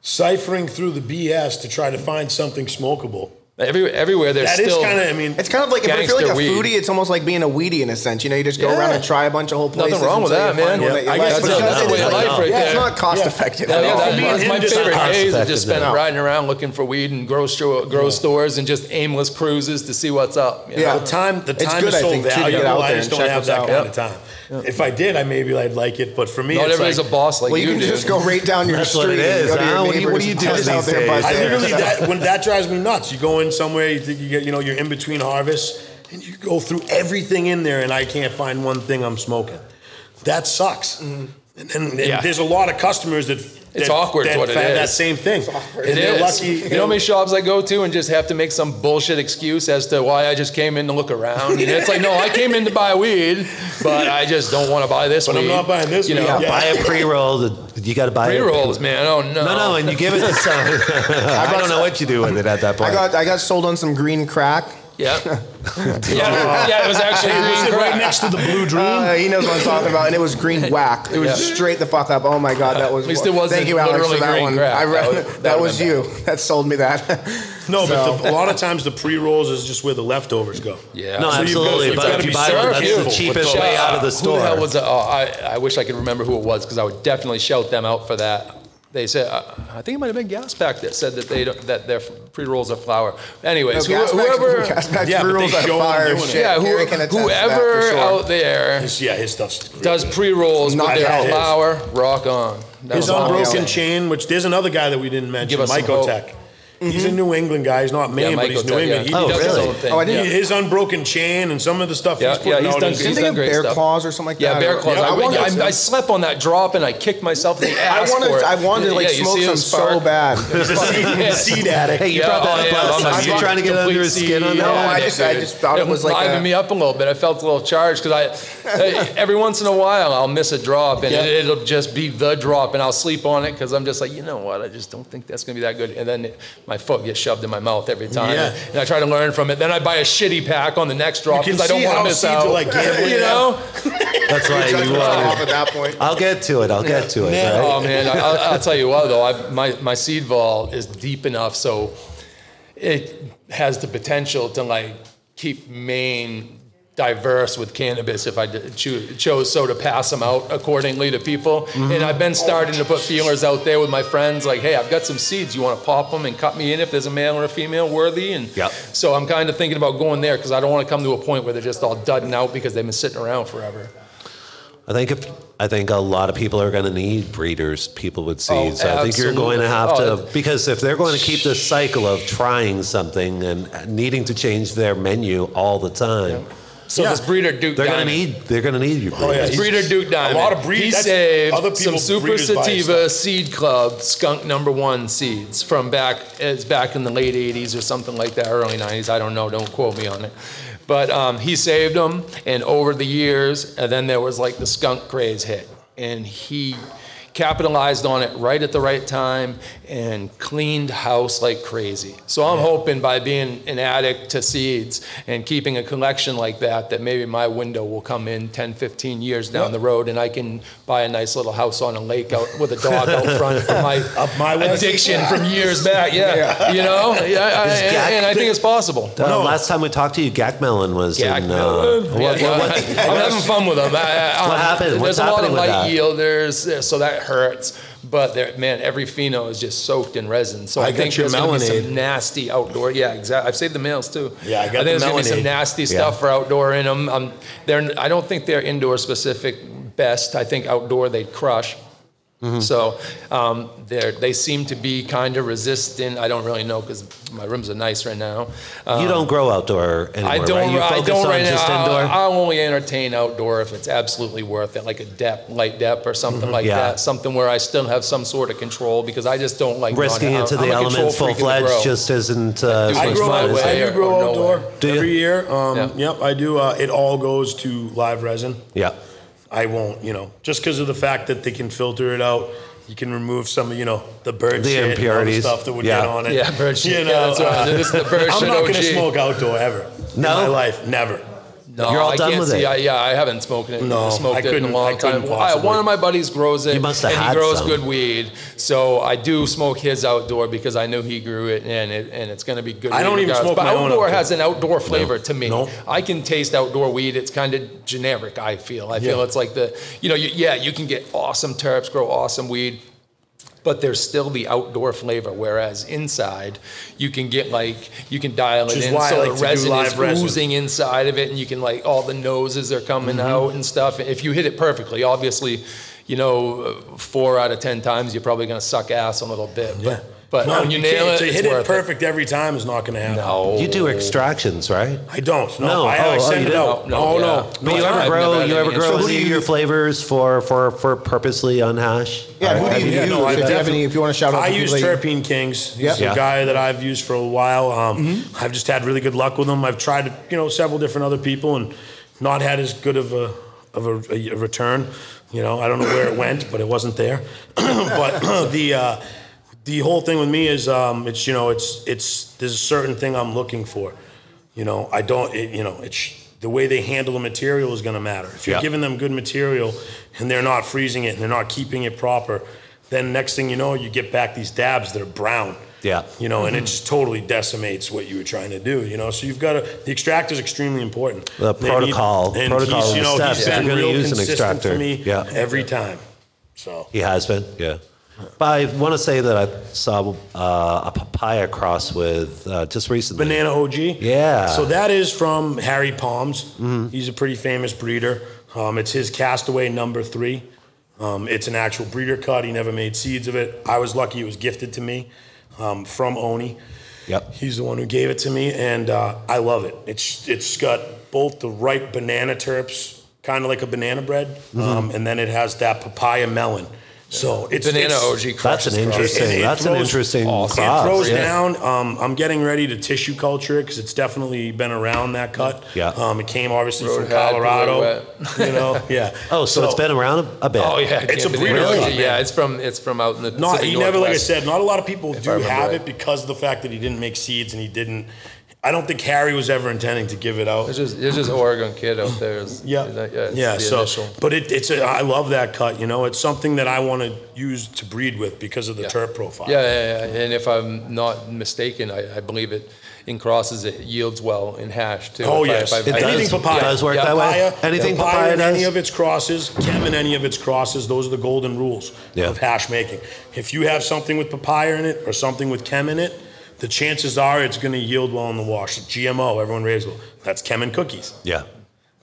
ciphering through the B S to try to find something smokable. Every, everywhere there's that still... That is kind of, I mean... It's kind of like, if I feel like a weed. foodie, it's almost like being a weedie in a sense. You know, you just go yeah. around and try a bunch of whole places. Nothing wrong with that, man. Yeah. With I guess that's not way of life right there. Yeah, it's not cost-effective. Yeah. Yeah, yeah, that's, that's my favorite days. I just spent no. riding around looking for weed in grocery store, grow yeah. stores and just aimless cruises to see what's up. You know? Yeah, the time, the time good, is so valuable. I just don't have that kind of time. If I did, I maybe I'd like it, but for me, not everybody's a boss like you do. Well, you can just go right down your street. What do you do out there? I literally, that drives me nuts. You go in somewhere, you think you get, you know, you're in between harvests, and you go through everything in there, and I can't find one thing I'm smoking. That sucks. Mm. And, and, and yeah. there's a lot of customers that that, it's awkward. That, what that, it is. That same thing. It's awkward. And it is. Lucky, you know how many shops I go to and just have to make some bullshit excuse as to why I just came in to look around. You know, it's like, no, I came in to buy weed, but I just don't want to buy this. But weed. I'm not buying this. You know, yeah. buy a pre-roll. You got to buy pre-rolls, it. man. Oh no, no, no, and you give it to someone. I, I don't know what you do with it at that point. I got, I got sold on some green crack. Yep. yeah, yeah, it was actually it was right next to the Blue Dream. Uh, he knows what I'm talking about, and it was green whack. It was yeah. straight the fuck up. Oh my god, that was. At least it wasn't. Thank you, Alex, for that one. I read, that was, that that was you bad. That sold me that. No, so. but the, a lot of times the pre-rolls is just where the leftovers go. Yeah, no, so absolutely. Go, but if you buy one, that's the cheapest the, way out of the store. Who the hell was? The, oh, I I wish I could remember who it was because I would definitely shout them out for that. They said, uh, I think it might have been Gaspack that said that they don't, that their pre-rolls are flour. Anyways, no, whoever, Gaspack's yeah, pre-rolls are flour. Shit. Yeah, who, whoever sure. out there his, yeah, his stuff's does pre-rolls with their flour, rock on. That his Unbroken Chain, which there's another guy that we didn't mention, Micotek. Mm-hmm. He's a New England guy. He's not Maine, yeah, but he's New England. Yeah. He oh, does really? his own thing. Oh, I didn't. Yeah. His Unbroken Chain and some of the stuff yeah, he's putting yeah, he's out. Done, he's did done great Bear stuff. Claws or something like yeah, that? Yeah, Bear Claws. Yeah, I, I, I, to, I slept on that drop and I kicked myself in the ass I wanted, for it. I wanted to like yeah, smoke some so bad. He's a seed, seed addict. Hey, you yeah, brought that oh, up. Are you trying to get under his skin on that? No, I just thought it was like a... It was me up a little bit. I felt a little charged because I, every once in a while I'll miss a drop and it'll just be the drop and I'll sleep on it because I'm just like, you know what? I just don't think that's going to be that good. And then... my foot gets shoved in my mouth every time, yeah. and I try to learn from it. Then I buy a shitty pack on the next drop because I don't want to miss out. Like you know, that's right. You off at that point. I'll get to it. I'll yeah. get to it. Man. Right? Oh man, I, I'll, I'll tell you what though. I, my my seed vault is deep enough so it has the potential to like keep Maine diverse with cannabis if I cho- chose so to pass them out accordingly to people. Mm-hmm. And I've been starting to put feelers out there with my friends like, hey, I've got some seeds. You want to pop them and cut me in if there's a male or a female worthy? And yep. so I'm kind of thinking about going there because I don't want to come to a point where they're just all dudding out because they've been sitting around forever. I think if, I think a lot of people are going to need breeders, people with seeds. Oh, so I think you're going to have oh, to, because if they're going to keep this cycle of trying something and needing to change their menu all the time, yeah. So yeah. this breeder Duke they're Diamond. Gonna need, they're going to need you. Oh, yeah. This breeder Duke Diamond. A lot of breed, he saved some Super Sativa Seed Club skunk number one seeds from back, it's back in the late eighties or something like that, early nineties. I don't know. Don't quote me on it. But um, he saved them. And over the years, and then there was like the skunk craze hit. And he capitalized on it right at the right time and cleaned house like crazy. So I'm yeah. hoping by being an addict to seeds and keeping a collection like that, that maybe my window will come in ten, fifteen years down yep. the road and I can buy a nice little house on a lake out with a dog out front for my, Up my addiction yeah. from years back. Yeah, yeah. you know, yeah, I, Gak, and, and I think it's possible. Uh, no. Last time we talked to you, Gak Melon was Gak in... Melon. Uh, yeah, what, yeah, what, what, I'm having fun with him. I, I, what happened? What's There's a lot of light that? yielders, so that hurts, but there, man, every pheno is just soaked in resin. So I, I think there's going to be some nasty outdoor. Yeah, exactly. I've saved the males too. Yeah, I got I think the there's going to be some nasty yeah. stuff for outdoor in them. Um, they're, I don't think they're indoor specific best. I think outdoor they'd crush. Mm-hmm. So um, they they seem to be kind of resistant. I don't really know because my rooms are nice right now. Um, you don't grow outdoor anymore, I don't, right? You focus I don't on right just now. Indoor? I'll, I'll only entertain outdoor if it's absolutely worth it, like a dep, light dep or something mm-hmm. like yeah. that. Something where I still have some sort of control because I just don't like risking it to the elements full-fledged just isn't uh, I grow fun as I do grow outdoor do every year. Um, yeah. Yep, I do. Uh, it all goes to live resin. Yeah. I won't, you know, just because of the fact that they can filter it out. You can remove some of, you know, the bird the shit impurities. And all the stuff that would yeah. get on it. Yeah, bird shit. You know, yeah, that's right. Uh, this is the bird I'm shit. I'm not going to smoke outdoor ever no? in my life. Never. No, you're all I done can't with see. it. I, yeah, I haven't smoked it. No, smoked I couldn't, it in a long I couldn't time. I, one of my buddies grows it, he must have and had he grows some. good weed. So I do smoke his outdoor because I knew he grew it, and it, and it's going to be good. I don't even regards. smoke but my outdoor own. Outdoor has an outdoor flavor no. to me. No. I can taste outdoor weed. It's kind of generic. I feel. I yeah. feel it's like the you know you, yeah you can get awesome terps, grow awesome weed, but there's still the outdoor flavor. Whereas inside, you can get like, you can dial it in. So like the resin is resin. oozing inside of it, and you can like, all the noses are coming mm-hmm. out and stuff. If you hit it perfectly, obviously, you know, four out of ten times, you're probably going to suck ass a little bit. Yeah. But, but no, when you, you nail it, to hit it perfect it. every time is not going to happen. No. You do extractions, right? I don't. No. no. I, oh, I send oh, it out. No, no. no, no. Yeah. no. But you ever I've grow, you ever grow any of your flavors for, for, for purposely on hash? Yeah, who do you use? No, if, if you want to shout out, I use Terpene Kings. He's yep. a yeah. guy that I've used for a while. Um, mm-hmm. I've just had really good luck with him. I've tried, you know, several different other people and not had as good of a of a, a return. You know, I don't know where it went, but it wasn't there. But the uh, the whole thing with me is, um, it's you know, it's it's there's a certain thing I'm looking for. You know, I don't, it, you know, it's. The way they handle the material is going to matter. If you're yeah. giving them good material and they're not freezing it and they're not keeping it proper, then next thing you know, you get back these dabs that are brown. Yeah. You know, mm-hmm. and it just totally decimates what you were trying to do, you know. So you've got to, the extractor is extremely important. The they protocol. Need, and protocol he's, you know, steps. he's been yeah. real use consistent an extractor. for me yeah. every time. So he has been, yeah. But I want to say that I saw uh, a papaya cross with uh, just recently. Banana O G? Yeah. So that is from Harry Palms. Mm-hmm. He's a pretty famous breeder. Um, it's his Castaway number three. Um, it's an actual breeder cut. He never made seeds of it. I was lucky it was gifted to me um, from Oni. Yep. He's the one who gave it to me, and uh, I love it. It's It's got both the ripe banana terps, kind of like a banana bread, mm-hmm. um, and then it has that papaya melon. So it's banana it's, O G. That's an interesting. It, it, it that's throws, an interesting. Awesome. It throws yeah. down. Um, I'm getting ready to tissue culture it because it's definitely been around that cut. Yeah. Um, it came obviously Road from Colorado. You know. Yeah. Oh, so, so it's been around a, a bit. Oh yeah. It's a breeder. Really? Yeah. It's from it's from out in the. Not he never like I said. Not a lot of people do have right. it because of the fact that he didn't make seeds and he didn't. I don't think Harry was ever intending to give it out. It's just, it's just Oregon kid out there. It's, yeah, it's, yeah. It's yeah so, initial. But it, it's a, I love that cut. You know, it's something that I want to use to breed with because of the yeah. terp profile. Yeah, yeah, yeah. And if I'm not mistaken, I, I believe it in crosses it yields well in hash too. Oh if yes, I, if I, it I, does, anything papaya it does work yeah, that way. Papaya, anything papaya, papaya does. Any of its crosses, chem in any of its crosses. Those are the golden rules yeah. of hash making. If you have something with papaya in it or something with chem in it, the chances are it's going to yield well in the wash. G M O, everyone raves well. That's chem and cookies. Yeah.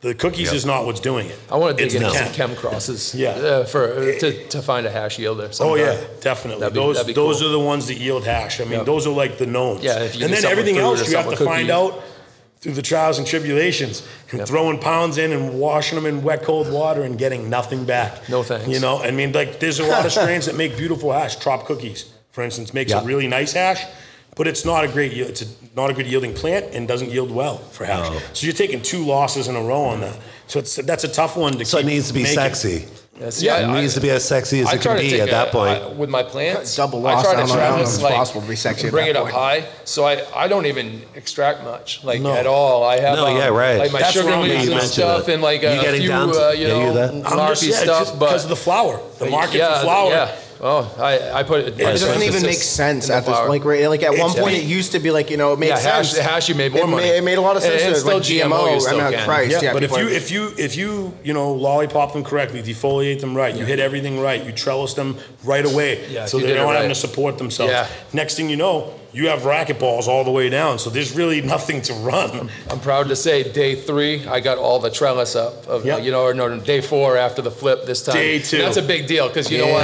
The cookies yep. is not what's doing it. I want to dig into some chem crosses yeah. uh, for, uh, to, to find a hash yielder. Sometime. Oh, yeah, definitely. That'd those be, those cool. are the ones that yield hash. I mean, yep. those are like the knowns. Yeah, if you and then everything else you have to cookie. find out through the trials and tribulations and yep. throwing pounds in and washing them in wet, cold water and getting nothing back. No thanks. You know, I mean, like there's a lot of strains that make beautiful hash. Trop Cookies, for instance, makes yep. a really nice hash. But it's not a great, it's a, not a good yielding plant and doesn't yield well for hash. No. So you're taking two losses in a row on that. So it's that's a tough one to. So keep it needs to be making. sexy. Yes, yeah, it I, needs to be as sexy as I it can be at a, that point. I, with my plants, double loss. I try to try know, this, like, possible to be sexy. Bring at that it point. Up high, so I, I don't even extract much, like no. at all. I have no, um, yeah, right. Like my that's sugar leaves and stuff, it. and like a, a few, uh, you know, larpy stuff, but because of the flower, the market for flower. Oh, I, I put it. It doesn't even make sense at this point. Like, like at it's, one point, yeah. it used to be like, you know, it made yeah, sense. Yeah, hash, hash, you made more it money. Made, it made a lot of sense. And, and still like G M O, still I mean, can. Christ, yeah, yeah, but if you, if you, if you, you know, lollipop them correctly, defoliate them right, yeah. you hit everything right, you trellis them right away, yeah, so they don't right. have to support themselves. Yeah. Next thing you know, you have racquetballs all the way down, so there's really nothing to run. I'm proud to say, day three, I got all the trellis up. Of yep. you know, or no, day four after the flip this time. Day two. And that's a big deal because you yeah. know what?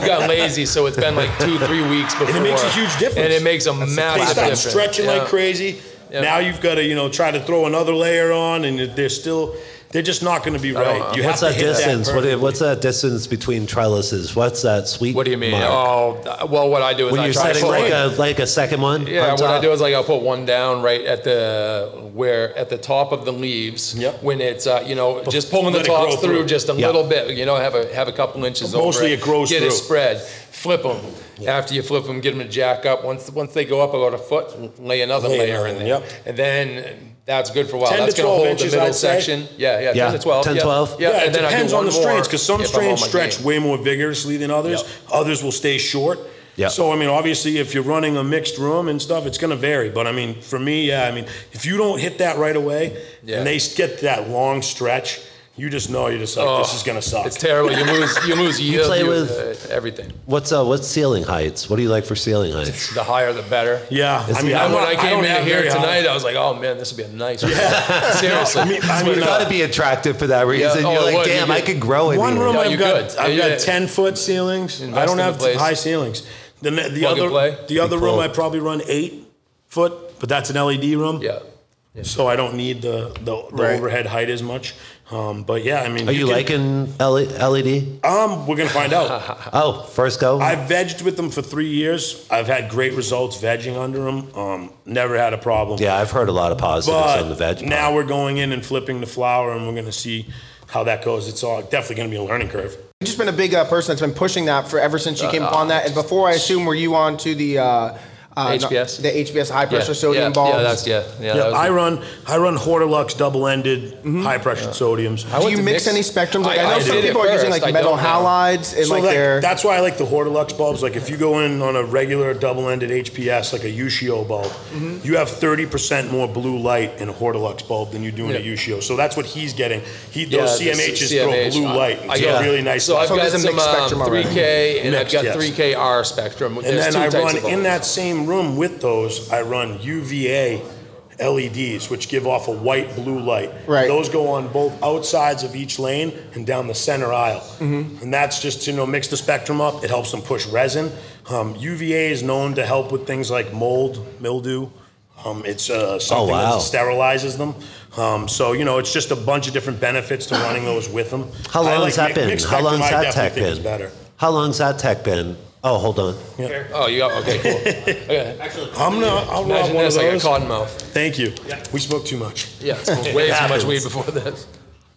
I've gotten lazy, so it's been like two, three weeks before. And it makes a huge difference. And it makes a that's massive difference. You start stretching yeah. like crazy. Yeah. Now you've got to you know try to throw another layer on, and they're still. They're just not going to be right. You what's have that to distance? That what, what's that distance between trellises? What's that sweet? What do you mean? Mark? Oh, well, what I do is when I you're try setting to like a like a second one. Yeah, on what I do is like I'll put one down right at the where at the top of the leaves. Yep. When it's uh, you know just pulling the tops through, through just a yep. little bit. You know, have a have a couple inches. But mostly over it, it grows. Get through. It spread. flip them. Yeah. After you flip them, get them to jack up. Once once they go up about a foot, lay another lay layer in there. Yep. And then that's good for a while. That's going to hold inches, the middle section. Yeah, yeah, yeah, ten to twelve. ten to twelve. Yeah, yeah, yeah, it depends on the strains, because some strains stretch game. way more vigorously than others. Yep. Others will stay short. Yep. So, I mean, obviously, if you're running a mixed room and stuff, it's going to vary. But, I mean, for me, yeah, I mean, if you don't hit that right away yeah. and they get that long stretch, you just know, you're just like, oh, this is gonna suck. It's terrible. You lose, you lose yield. You play you, with uh, everything. What's uh, what's ceiling heights? What do you like for ceiling heights? The higher, the better. Yeah, it's I mean, not, when I came I in here tonight, high. I was like, oh man, this would be a nice. Yeah. Seriously, I mean, I mean, you gotta uh, be attractive for that reason. Yeah. Oh, you're like, what? damn, you I could grow in one room. No, I've got, I've yeah, got yeah, ten foot ceilings. I don't have high ceilings. The the other the other room, I probably run eight foot, but that's an L E D room. Yeah. So I don't need the the overhead height as much. Um, but yeah, I mean, are you, you can, liking L E D? Um, we're gonna find out. oh, first go. I vegged with them for three years. I've had great results vegging under them. Um, never had a problem. Yeah, I've heard a lot of positives but on the veg. Now part. We're going in and flipping the flower, and we're gonna see how that goes. It's all definitely gonna be a learning curve. You've just been a big uh, person that's been pushing that for ever since you uh, came uh, upon that. And before, I assume, were you on to the uh, uh, H P S? No, the H P S high pressure yeah, sodium yeah, balls. Yeah, that's yeah, yeah. yeah that I run I run Hortilux double ended mm-hmm. high pressure yeah. sodiums. I Do you mix, mix any spectrums? Like I, I know I some people are using like I metal halides and so like that, their. That's why I like the Hortilux bulbs. Like if you go in on a regular double ended H P S, like a Ushio bulb, mm-hmm. you have thirty percent more blue light in a Hortilux bulb than you do in yeah. a Ushio. So that's what he's getting. He those yeah, C M Hs throw blue on, light. It's yeah. really nice. So I've so got some three K and I've got three K R spectrum. And then I run in that same room with those, I run U V A L E Ds, which give off a white blue light. Right. Those go on both outsides of each lane and down the center aisle. Mm-hmm. And that's just to, you know, mix the spectrum up. It helps them push resin. Um, U V A is known to help with things like mold, mildew. Um, it's uh, something oh, wow. that sterilizes them. Um, so, you know, it's just a bunch of different benefits to running those with them. How long has like that been? How long has that tech been? How long has that tech been? Oh, hold on. Yeah. Oh, you got okay, cool. Okay. Actually, I'm not. I'll imagine rob this one of those. Like a cottonmouth. Thank you. Yeah. We smoked too much. Yeah, smoked way too much weed before this.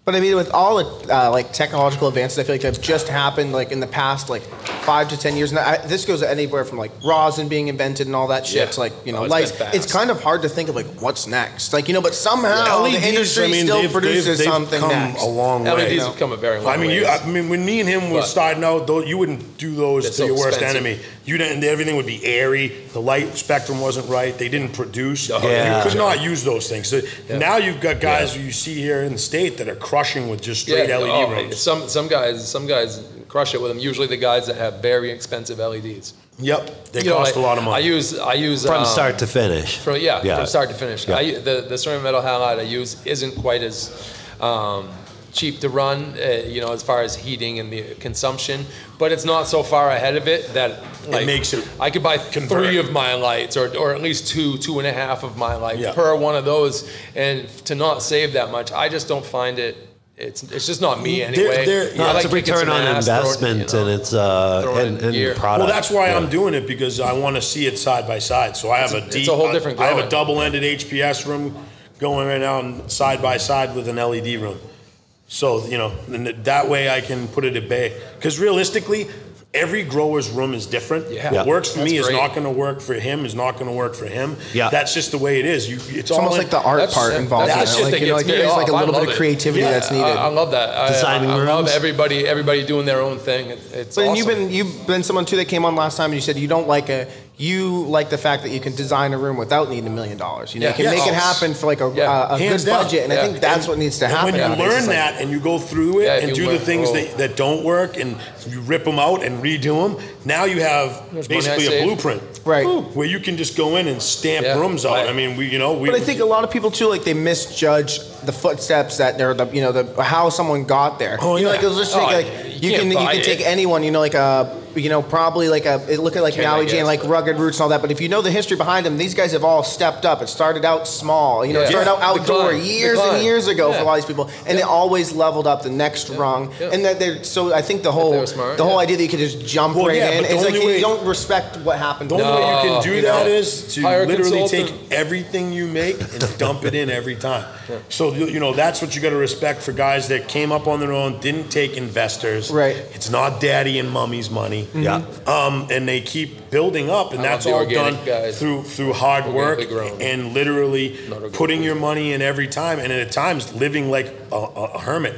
But I mean, with all uh, like technological advances, I feel like that have just happened like in the past like five to ten years. And I, this goes anywhere from like rosin being invented and all that shit yeah. to like you know, oh, lights. It's kind of hard to think of like what's next, like you know. But somehow yeah. the industry I mean, still they've, produces they've, they've something come next. A long way. L E Ds have come a very long way. I mean, way. You, I mean, when me and him were but starting out, though, you wouldn't do those to so your worst expensive. enemy. You didn't. Everything would be airy. The light spectrum wasn't right. They didn't produce. Oh, yeah. You could not use those things. So yeah. now you've got guys yeah. who you see here in the state that are crushing with just straight yeah, L E D oh, rays. Some some guys some guys crush it with them. Usually the guys that have very expensive L E Ds. Yep, they you cost know, I, a lot of money. I use I use from um, start to finish. From yeah, yeah, from start to finish. Yeah. I, the the ceramic metal halide I use isn't quite as um, cheap to run, uh, you know, as far as heating and the consumption, but it's not so far ahead of it that like, it makes it. I could buy convert. three of my lights, or or at least two, two and a half of my lights yeah. per one of those, and to not save that much, I just don't find it. It's it's just not me anyway. They're, they're, yeah, yeah, it's like a return on ass, investment, it, you know, and it's uh and, and, and product. Well, that's why yeah. I'm doing it, because I want to see it side by side. So I have it's a, a deep, it's a whole different. I, I have a double-ended H P S room going right now, and side by side with an L E D room. So, you know, that way I can put it at bay. Because realistically, every grower's room is different. Yeah. What yeah. works for That's me great. is not going to work for him, is not going to work for him. Yeah. That's just the way it is. You, it's it's almost like the art That's part involved in it. Like, you know, like there's like a little bit of creativity yeah, that's needed. I, I love that. I, Designing I, I rooms. love everybody everybody doing their own thing. It, it's but awesome. And you've been, you've been someone, too, that came on last time and you said you don't like a... You like the fact that you can design a room without needing a million dollars. You know, yeah. you can yes. make it happen for like a, yeah. uh, a good down. budget, and yeah. I think that's and, what needs to happen. When you nowadays. learn that and you go through it yeah, and do learn, the things oh. that, that don't work, and you rip them out and redo them, now you have There's basically a blueprint, right? Where you can just go in and stamp yeah. rooms out. Right. I mean, we, you know, we. But I think a lot of people too, like they misjudge the footsteps that they're the, you know, the how someone got there. Oh, you yeah. know, like it was just oh, like you, you can you can take it. anyone, you know, like a. You know, probably like a look at like Maui Jane, like Rugged Roots and all that. But if you know the history behind them, these guys have all stepped up. It started out small, you know, yeah. it started yeah. out outdoor years and years ago yeah. for a lot of these people, and yeah. they always leveled up the next yeah. rung. Yeah. And that they're so I think the whole smart, the whole yeah. idea that you could just jump well, right yeah, in, it's like way, you don't respect what happened. The only no, way you can do you that know, is to literally consultant. take everything you make and dump it in every time. Yeah. So you know that's what you got to respect for guys that came up on their own, didn't take investors. Right. It's not daddy and mommy's money. money. Mm-hmm. Yeah. Um, and they keep building up, and I that's all done guys. through through hard work and literally putting food. your money in every time, and at times living like a, a hermit.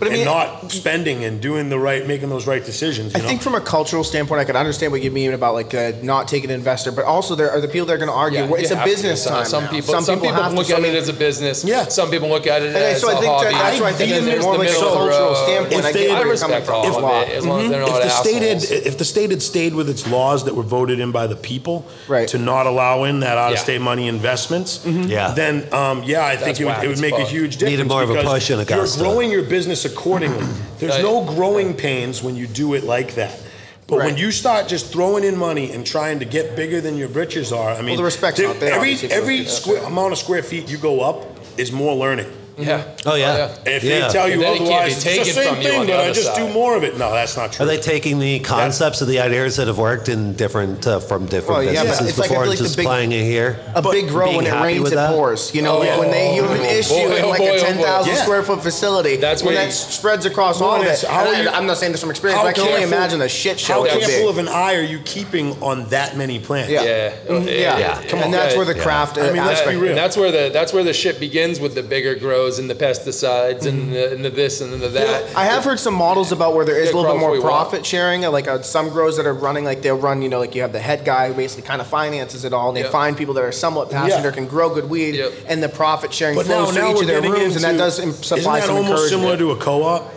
But I mean, and not spending and doing the right, making those right decisions. You I know? think from a cultural standpoint, I can understand what you mean about like uh, not taking an investor. But also, there are the people that are going to argue yeah, well, it's a business time. Some people, some, some people, people look at it as a business. Yeah. Some people look at it and as so a hobby. So I think that's why I think it's more like a cultural standpoint. I get where you're coming from. If, it, as long mm-hmm. as they're not if the assholes. state had, if the state had stayed with its laws that were voted in by the people right. to not allow in that out-of-state yeah. money investments, mm-hmm. yeah. then um, yeah, I think it would make a huge difference. Needed more of a push in a you're growing your business accordingly. There's no growing pains when you do it like that. But right. when you start just throwing in money and trying to get bigger than your britches are, I mean, well, the respect's there, not there. Every every square, amount of square feet you go up is more learning. Yeah. Oh yeah. Oh, yeah. And if yeah. they tell you otherwise, it's the same thing, but I just side. do more of it. No, that's not true. Are they taking the concepts yeah. of the ideas that have worked in different uh, from different well, yeah, businesses before like, and like just big, applying it here? A but big grow when it rains, it pours. You know, oh, like yeah. when they you have an issue oh, in like boy, a ten thousand oh, yeah. square foot facility, that's when that spreads across all of it. I'm not saying this from experience, but I can only imagine the shit show. How careful of an eye are you keeping on that many plants? Yeah. Yeah. Come on. And that's where the craft. I mean, let's be real. That's where the that's where the shit begins with the bigger grows. And the pesticides and the, and the this and the that. Yeah, I have heard some models about where there is yeah, a little bit more profit sharing. Like uh, some grows that are running, like they'll run, you know, like you have the head guy who basically kind of finances it all, and they yep. find people that are somewhat passionate yeah. can grow good weed, yep. and the profit sharing but flows now, now to each of their rooms, into, and that does supply isn't that some almost encouragement. Similar to a co-op?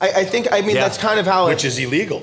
I, I think. I mean, yeah. that's kind of how. Which it, is illegal.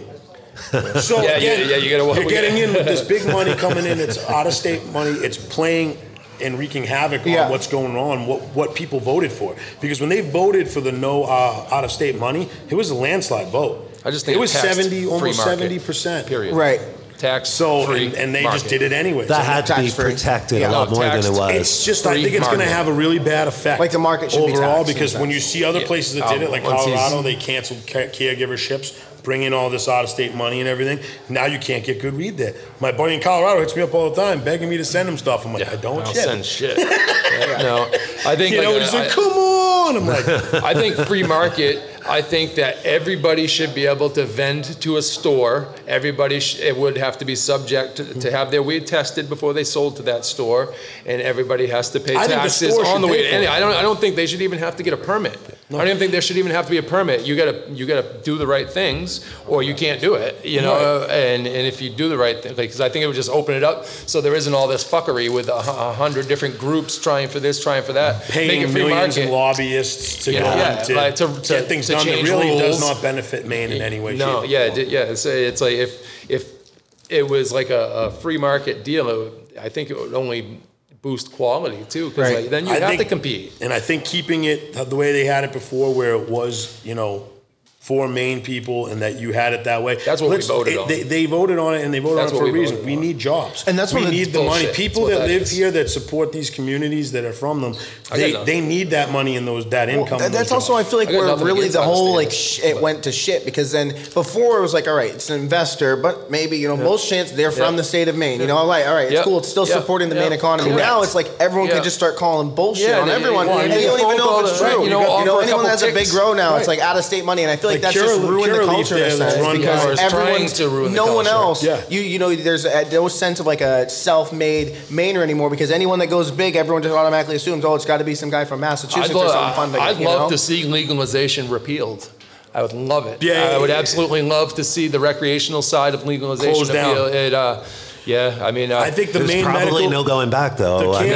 So yeah, yeah, yeah, you gotta, you're getting in with this big money coming in. It's out of state money. It's playing. And wreaking havoc yeah. on what's going on, what what people voted for. Because when they voted for the no uh, out-of-state money, it was a landslide vote. I just think it was seventy, almost seventy percent. Period. Right. Tax. So free and, and they market. just did it anyway. That so had to be free. protected yeah. a lot no, more taxed. than it was. It's just free I think it's going to have a really bad effect. Like the market should overall, be because when you see other yeah. places that um, did it, like Colorado, they canceled caregiverships. Bring in all this out-of-state money and everything. Now you can't get good weed there. My buddy in Colorado hits me up all the time, begging me to send him stuff. I'm like, yeah, I don't. I don't send shit. yeah. No, I think. You like, know, he's like, come on. I'm like, I think free market. I think that everybody should be able to vend to a store. Everybody sh- it would have to be subject to, to have their weed tested before they sold to that store, and everybody has to pay I taxes the on the weed. Anyway, I don't. I don't think they should even have to get a permit. No. I don't even think there should even have to be a permit. You gotta, you gotta do the right things, or you can't do it. You know, right. and and if you do the right thing, because I think it would just open it up, so there isn't all this fuckery with a, a hundred different groups trying for this, trying for that, paying Make a free millions market. of lobbyists to yeah, go yeah, to, like to, to get things to done that really rules. does not benefit Maine in any way. No, shape yeah, d- yeah. It's, it's like if if it was like a, a free market deal, it would, I think it would only. boost quality too, because right. like, then you I have think, to compete. And I think keeping it the way they had it before, where it was, you know, for Maine people, and that you had it that way. That's what Let's, we voted it, on. They, they voted on it, and they voted that's on it for a reason. We on. need jobs, and that's we what need the bullshit. money. People that, that live is. here, that support these communities, that are from them, they they need that money and those that income. Well, that, that's also jobs. I feel like I where really the whole like sh- it went to shit, because then before it was like, all right, it's an investor, but maybe you know yeah. most chance they're yeah. from the state of Maine. Yeah. You know, all right, all right, it's yep. cool. It's still yep. supporting the yep. Maine economy. Correct. Now it's like everyone can just start calling bullshit on everyone, and they don't even know if it's true. You know, anyone that's a big grow now, it's like out of state money, and I feel like. Like that's Cure, just ruined the culture in a sense, because everyone's to ruin the no culture. one else. Yeah. You you know, there's a, no sense of like a self-made Mainer anymore, because anyone that goes big, everyone just automatically assumes, oh, it's got to be some guy from Massachusetts I'd or something fun. Like I'd it, love know? to see legalization repealed. I would love it. Yeah, I would yeah, absolutely yeah. love to see the recreational side of legalization appeal. It, uh, yeah, I mean, uh, I think the there's Maine probably medical, no going back though. The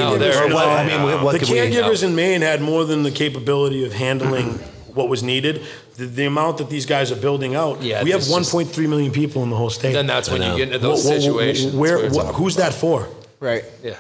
caregivers in Maine had more than the capability of handling what was needed. The, the amount that these guys are building out, yeah, we have one point three million people in the whole state. Then that's when you get into those well, situations. Well, where, where, who's that for? Right. Yeah.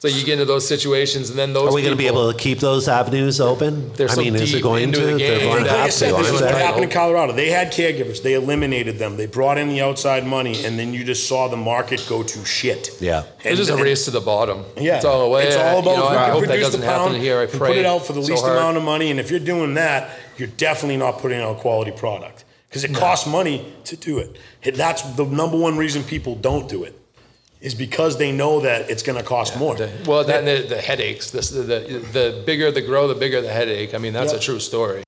So you get into those situations, and then those are we going to be able to keep those avenues open? I mean, is it going into the game? Going to have to. This is what happened in Colorado. They had caregivers. They eliminated them. They brought in the outside money, and then you just saw the market go to shit. Yeah. It's just a race to the bottom. Yeah. It's all away. It's all about produce the pound here. I pray. Put it out for the least amount of money, and if you're doing that, you're definitely not putting out a quality product, because it no. costs money to do it. That's the number one reason people don't do it, is because they know that it's going to cost yeah, more. The, well, then the, the headaches. The, the, the bigger the grow, the bigger the headache. I mean, that's yep. a true story.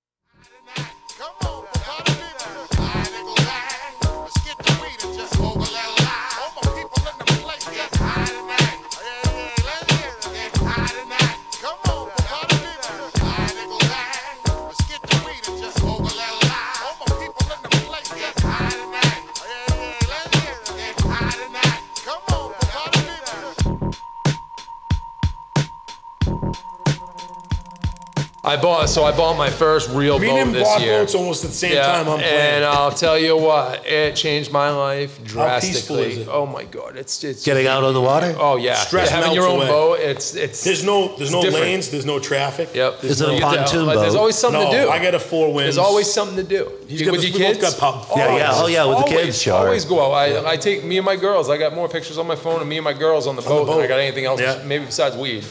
I bought, so I bought my first real Me boat this year. Boats almost at the same yeah. time I'm playing. And I'll tell you what, it changed my life drastically. How peaceful is it? Oh my God, it's it's getting out on the water. Oh yeah, Stress having melts your own away. boat. It's it's there's no there's no different. lanes, there's no traffic. Yep, there's, there's no, a pontoon boat. There's always something no, to do. I got a four winds. There's always something to do. He's with your kids. Got pop. Yeah, always. yeah, oh yeah, with always, the kids. Sure. Always go out. I yeah. I take me and my girls. I got more pictures on my phone of me and my girls on the boat than I got anything else, maybe besides weed.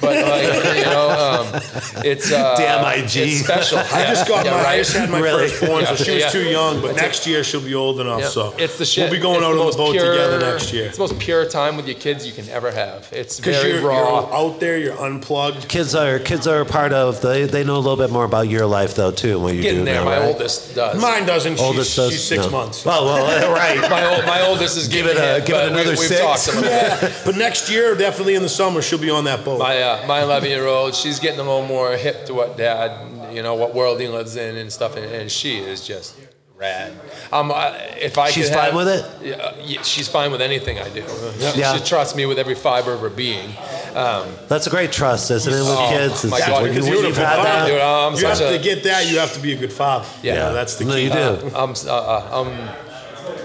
But like you know, it's. Uh, Damn I G. It's special. Yeah. I just got yeah, my, right? I just had my really? first one, yeah. so she was yeah. too young, but That's next it. year she'll be old enough, yeah. so. It's the shit. We'll be going it's out on the boat pure, together next year. It's the most pure time with your kids you can ever have. It's very you're, raw. You're out there, you're unplugged. Kids are kids are a part of, they they know a little bit more about your life though too, when you Getting do there, now, my right? oldest does. Mine doesn't, oldest she's, does, she's six no. months. Oh, well, right. my, old, my oldest is giving give it, a, give it another we, six. But next year, definitely in the summer, she'll be on that boat. My eleven-year-old, she's getting a little more hip to what dad, you know, what world he lives in and stuff, and, and she is just rad. Um, I, if I she's could fine have, with it. Yeah, yeah, she's fine with anything I do. Yeah. Yeah. She trusts me with every fiber of her being. Um, That's a great trust, isn't it, with oh, kids? My God, when you've had that, dude, I'm you have a, to get that. You have to be a good father. Yeah, yeah that's the key. No, you do. Uh, I'm, uh, I'm,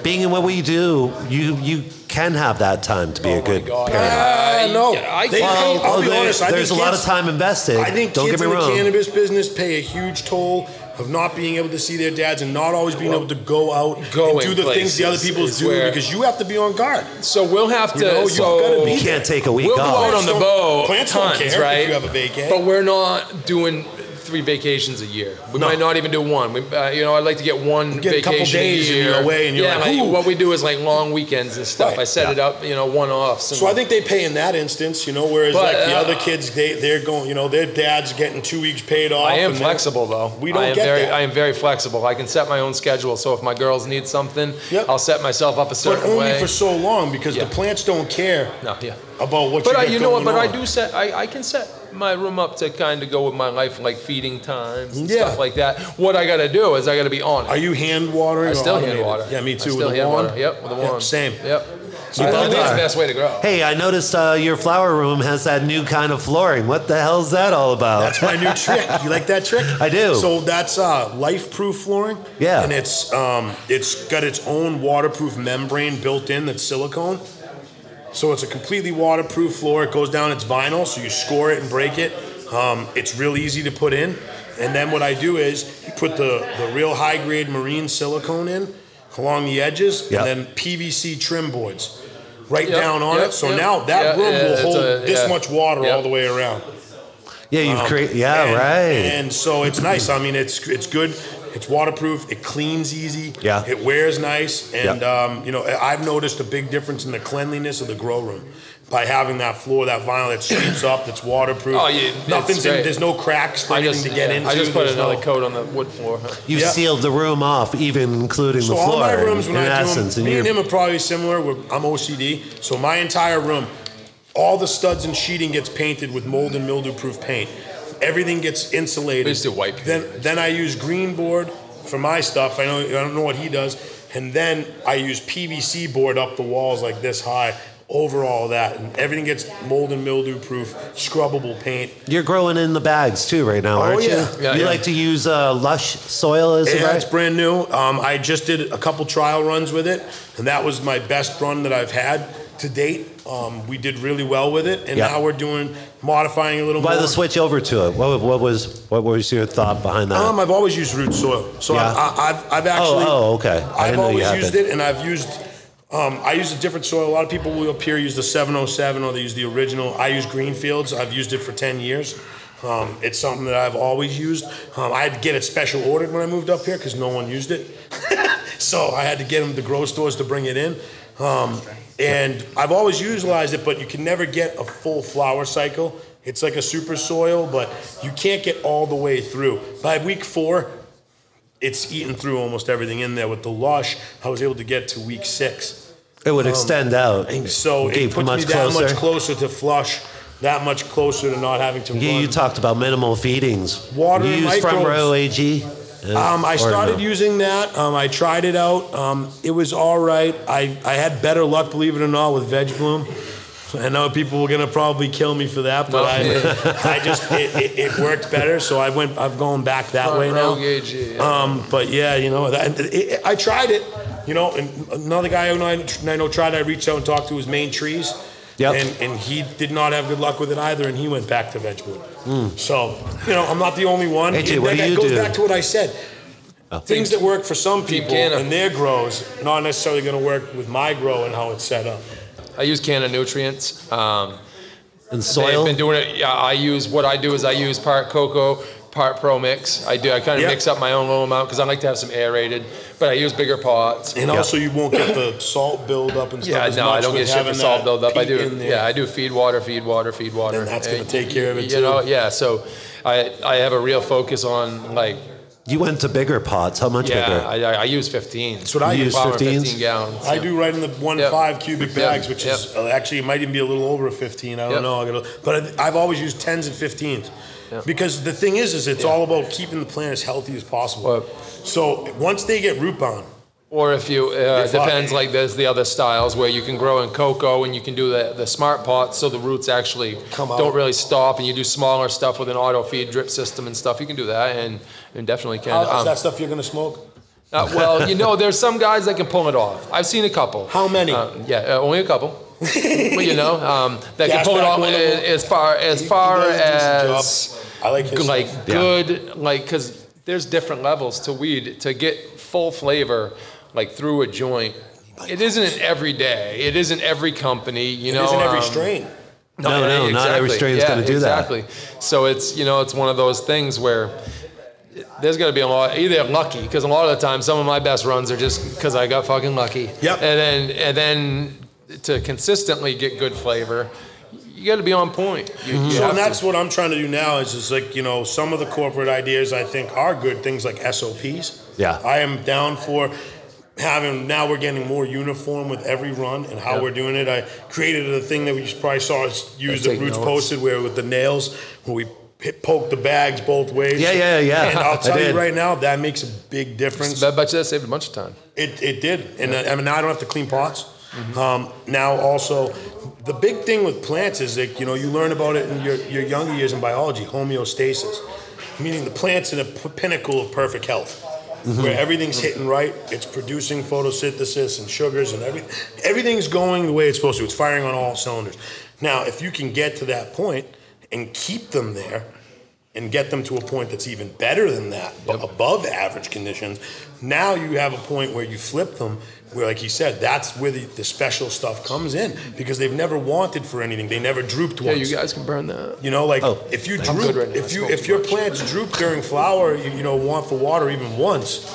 being in what we do, you you. can have that time to be oh a good God. parent. Uh, no. Yeah, I they, well, I'll be honest. I there's think a kids, lot of time invested. I think Don't kids in the wrong. cannabis business pay a huge toll of not being able to see their dads and not always being well, able to go out and do the things the other people do where, because you have to be on guard. So we'll have to. You know, so you can't take a week we'll off. We'll go out on the boat. Plants tons, don't care right? if you have a vacay. But we're not doing three vacations a year. We no. might not even do one. We, uh, you know, I'd like to get one get vacation a couple days a year. And away and you're yeah, like, like, what we do is like long weekends and stuff. Right. I set yeah. it up, you know, one offs. So I think they pay in that instance, you know, whereas but, like the uh, other kids, they they're going, you know, their dad's getting two weeks paid off. I am and flexible though. We don't I am get very, that. I am very flexible. I can set my own schedule. So if my girls need something, yep. I'll set myself up a certain way. But only way. for so long because yeah. the plants don't care. No, yeah. About what but you I, you know what? But on. I do set. I, I can set my room up to kind of go with my life, like feeding times and yeah. stuff like that. What I got to do is I got to be on it. Are you hand watering? I still automated? hand water. Yeah, me too. I still with hand water. Yep, with the wand. Yep, same. Yep. So I think that's the best way to grow. Hey, I noticed uh, your flower room has that new kind of flooring. What the hell is that all about? That's my new trick. You like that trick? I do. So that's uh, life-proof flooring. Yeah. And it's um, it's got its own waterproof membrane built in that's silicone. So it's a completely waterproof floor. It goes down, it's vinyl, so you score it and break it. Um, it's real easy to put in. And then what I do is you put the, the real high-grade marine silicone in along the edges, yep. and then P V C trim boards right yep. down on yep. it. So yep. now that yep. room yeah, will hold a, this yeah. much water yep. all the way around. Yeah, you've um, created, yeah, and, right. And so it's nice. I mean, it's it's good. It's waterproof. It cleans easy. Yeah. It wears nice. And, yeah. um, you know, I've noticed a big difference in the cleanliness of the grow room by having that floor, that vinyl that sweeps up, that's waterproof. Oh, yeah. Nothing's in, there's no cracks for anything just, to get yeah, into. I just put there's another no, coat on the wood floor. Huh? You yeah. sealed the room off, even including so the floor. So all my rooms, in, when in I essence, do them, me and him are probably similar. We're, I'm O C D. So my entire room, all the studs and sheeting gets painted with mold and mildew-proof paint. Everything gets insulated. It's the white paint. Then, then I use green board for my stuff. I know I don't know what he does. And then I use P V C board up the walls like this high over all that. And everything gets mold and mildew proof, scrubbable paint. You're growing in the bags too right now, aren't oh, yeah. you? Yeah, you yeah. like to use uh, lush soil as yeah, it right? It's brand new. Um, I just did a couple trial runs with it. And that was my best run that I've had to date. Um, we did really well with it, and yeah. now we're doing modifying a little. Why more. Why the switch over to it? What, what was what was your thought behind that? Um, I've always used root soil, so yeah. I, I've I've actually. Oh, oh okay. I I've always used it, and I've used. Um, I use a different soil. A lot of people will up here use the seven oh seven, or they use the original. I use Greenfields. I've used it for ten years. Um, it's something that I've always used. Um, I had to get it special ordered when I moved up here because no one used it, so I had to get them the grow stores to bring it in. Um, and I've always utilized it, but you can never get a full flower cycle. It's like a super soil, but you can't get all the way through. By week four, it's eaten through almost everything in there. With the lush, I was able to get to week six. It would um, extend out. So it, it puts much me that closer. much closer to flush, that much closer to not having to yeah, run. You talked about minimal feedings. Water you and use microbes. Front row A G? Um, I started using that. Um, I tried it out. Um, it was all right. I, I had better luck, believe it or not, with Veg Bloom. I know people were gonna probably kill me for that, but no, I, yeah. I just it, it, it worked better, so I went. I've gone back that Front way now. Gauge, yeah. Um, but yeah, you know, that, it, it, I tried it. You know, and another guy who I know tried. I reached out and talked to his main trees. Yep. And, and he did not have good luck with it either, and he went back to veg wood. Mm. So, you know, I'm not the only one. Hey, Jay, what do you do? It goes back to what I said. Oh. Things that work for some people and their grows, not necessarily going to work with my grow and how it's set up. I use Canna Nutrients. Um, and soil? They've been doing it. Yeah, I use, what I do is I use part cocoa, part pro mix. I do. I kind of yep. mix up my own little amount because I like to have some aerated, but I use bigger pots. And yep. also, you won't get the salt buildup and stuff. Yeah, as no, much I don't get shit for salt buildup. I do. Yeah, I do feed water, feed water, feed water. And that's gonna and, take care of it you too. You know, yeah. So, I I have a real focus on like. You went to bigger pots. How much yeah, bigger? Yeah, I, I use fifteen. That's what you I use. fifteen gallons. I yeah. do right in the one yep. five cubic bags, yep. which yep. is uh, actually it might even be a little over fifteen. I don't yep. know. I gotta, but I've always used tens and fifteens. Yeah. Because the thing is, is it's yeah. all about keeping the plant as healthy as possible. Or, so once they get root bound, or if you, uh, it depends. Like there's the other styles where you can grow in cocoa and you can do the, the smart pots, so the roots actually Come don't out. really stop, and you do smaller stuff with an auto feed drip system and stuff. You can do that, and, and definitely can. How um, is that stuff you're gonna smoke? Uh, well, you know, there's some guys that can pull it off. I've seen a couple. How many? Uh, yeah, uh, only a couple. Well, you know, um, that yeah, can pull it off as far as he, far he as I like, his like stuff. good, yeah. like because there's different levels to weed to get full flavor, like through a joint. It isn't every day. It isn't every company. You it know, it isn't every um, strain. No, no, no, no exactly. not every strain is yeah, going to do exactly. that. Exactly. So it's you know it's one of those things where. There's going to be a lot, either lucky, because a lot of the time some of my best runs are just because I got fucking lucky. Yep. And then, and then. To consistently get good flavor, you got to be on point. You, you so and that's to. what I'm trying to do now is, is like, you know, some of the corporate ideas I think are good, things like S O Ps. Yeah. I am down for having, now we're getting more uniform with every run and how yeah. we're doing it. I created a thing that we probably saw us use that Roots notes. posted where with the nails, where we Hit, poke the bags both ways. Yeah, yeah, yeah. And I'll tell you right now, that makes a big difference. I bet you that saved a bunch of time. It it did. And yeah. I, I mean, now I don't have to clean pots. Mm-hmm. Um, now also, the big thing with plants is that, you know, you learn about it in your, your younger years in biology, homeostasis, meaning the plant's in a p- pinnacle of perfect health, mm-hmm. where everything's mm-hmm. hitting right, it's producing photosynthesis and sugars and everything. Everything's going the way it's supposed to. It's firing on all cylinders. Now, if you can get to that point and keep them there and get them to a point that's even better than that, yep. above average conditions, now you have a point where you flip them, where, like he said, that's where the, the special stuff comes in, because they've never wanted for anything. They never drooped once. Yeah, you guys can burn that. You know, like, oh, if you droop, right if you if your much. plants droop during flower, you, you know, want for water even once,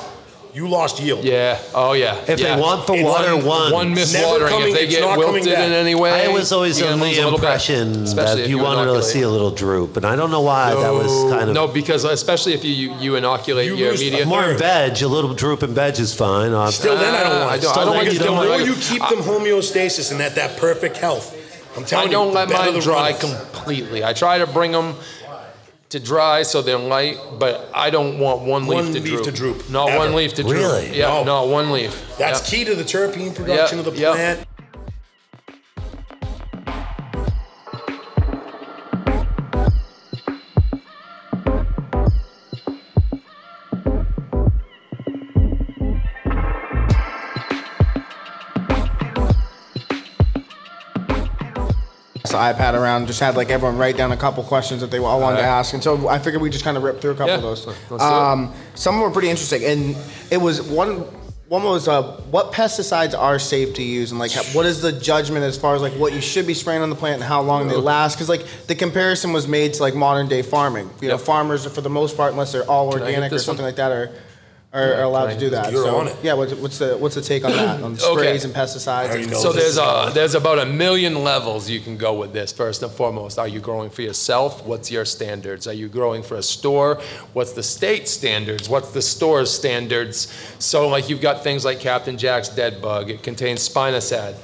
you lost yield. Yeah. Oh, yeah. If yeah. they want for water one, one, one miswatering, if they get wilted in any way. I was always on the impression that you wanted to see a little droop, but I don't know why no, that was kind of... No, because especially if you you, you inoculate you your immediate... More in veg, a little droop in veg is fine. I'll, still uh, then I don't want I don't, Still I don't then like you don't want it. The more you keep them homeostasis and that, that perfect health, I'm telling you... I don't you, let mine dry completely. I try to bring them... to dry so they're light, but I don't want one leaf, one to, leaf droop. to droop. Not Ever. one leaf to droop. Really? Yeah, no. not one leaf. That's yep. key to the terpene production yep. of the plant. Yep. iPad around, just had like everyone write down a couple questions that they all wanted all right. to ask, and so I figured we just kind of ripped through a couple yeah. of those. Let's um, some were pretty interesting, and it was one. One was uh, what pesticides are safe to use, and like what is the judgment as far as like what you should be spraying on the plant and how long they last? Because like the comparison was made to like modern day farming. You yep. know, farmers for the most part, unless they're all Can organic or something one? like that, are are, yeah, are allowed to do that. You're so, on it. Yeah. What's, what's the what's the take on that on the sprays okay. and pesticides? And so there's uh there's about a million levels you can go with this. First and foremost, are you growing for yourself? What's your standards? Are you growing for a store? What's the state standards? What's the store's standards? So like you've got things like Captain Jack's Dead Bug. It contains spinosad.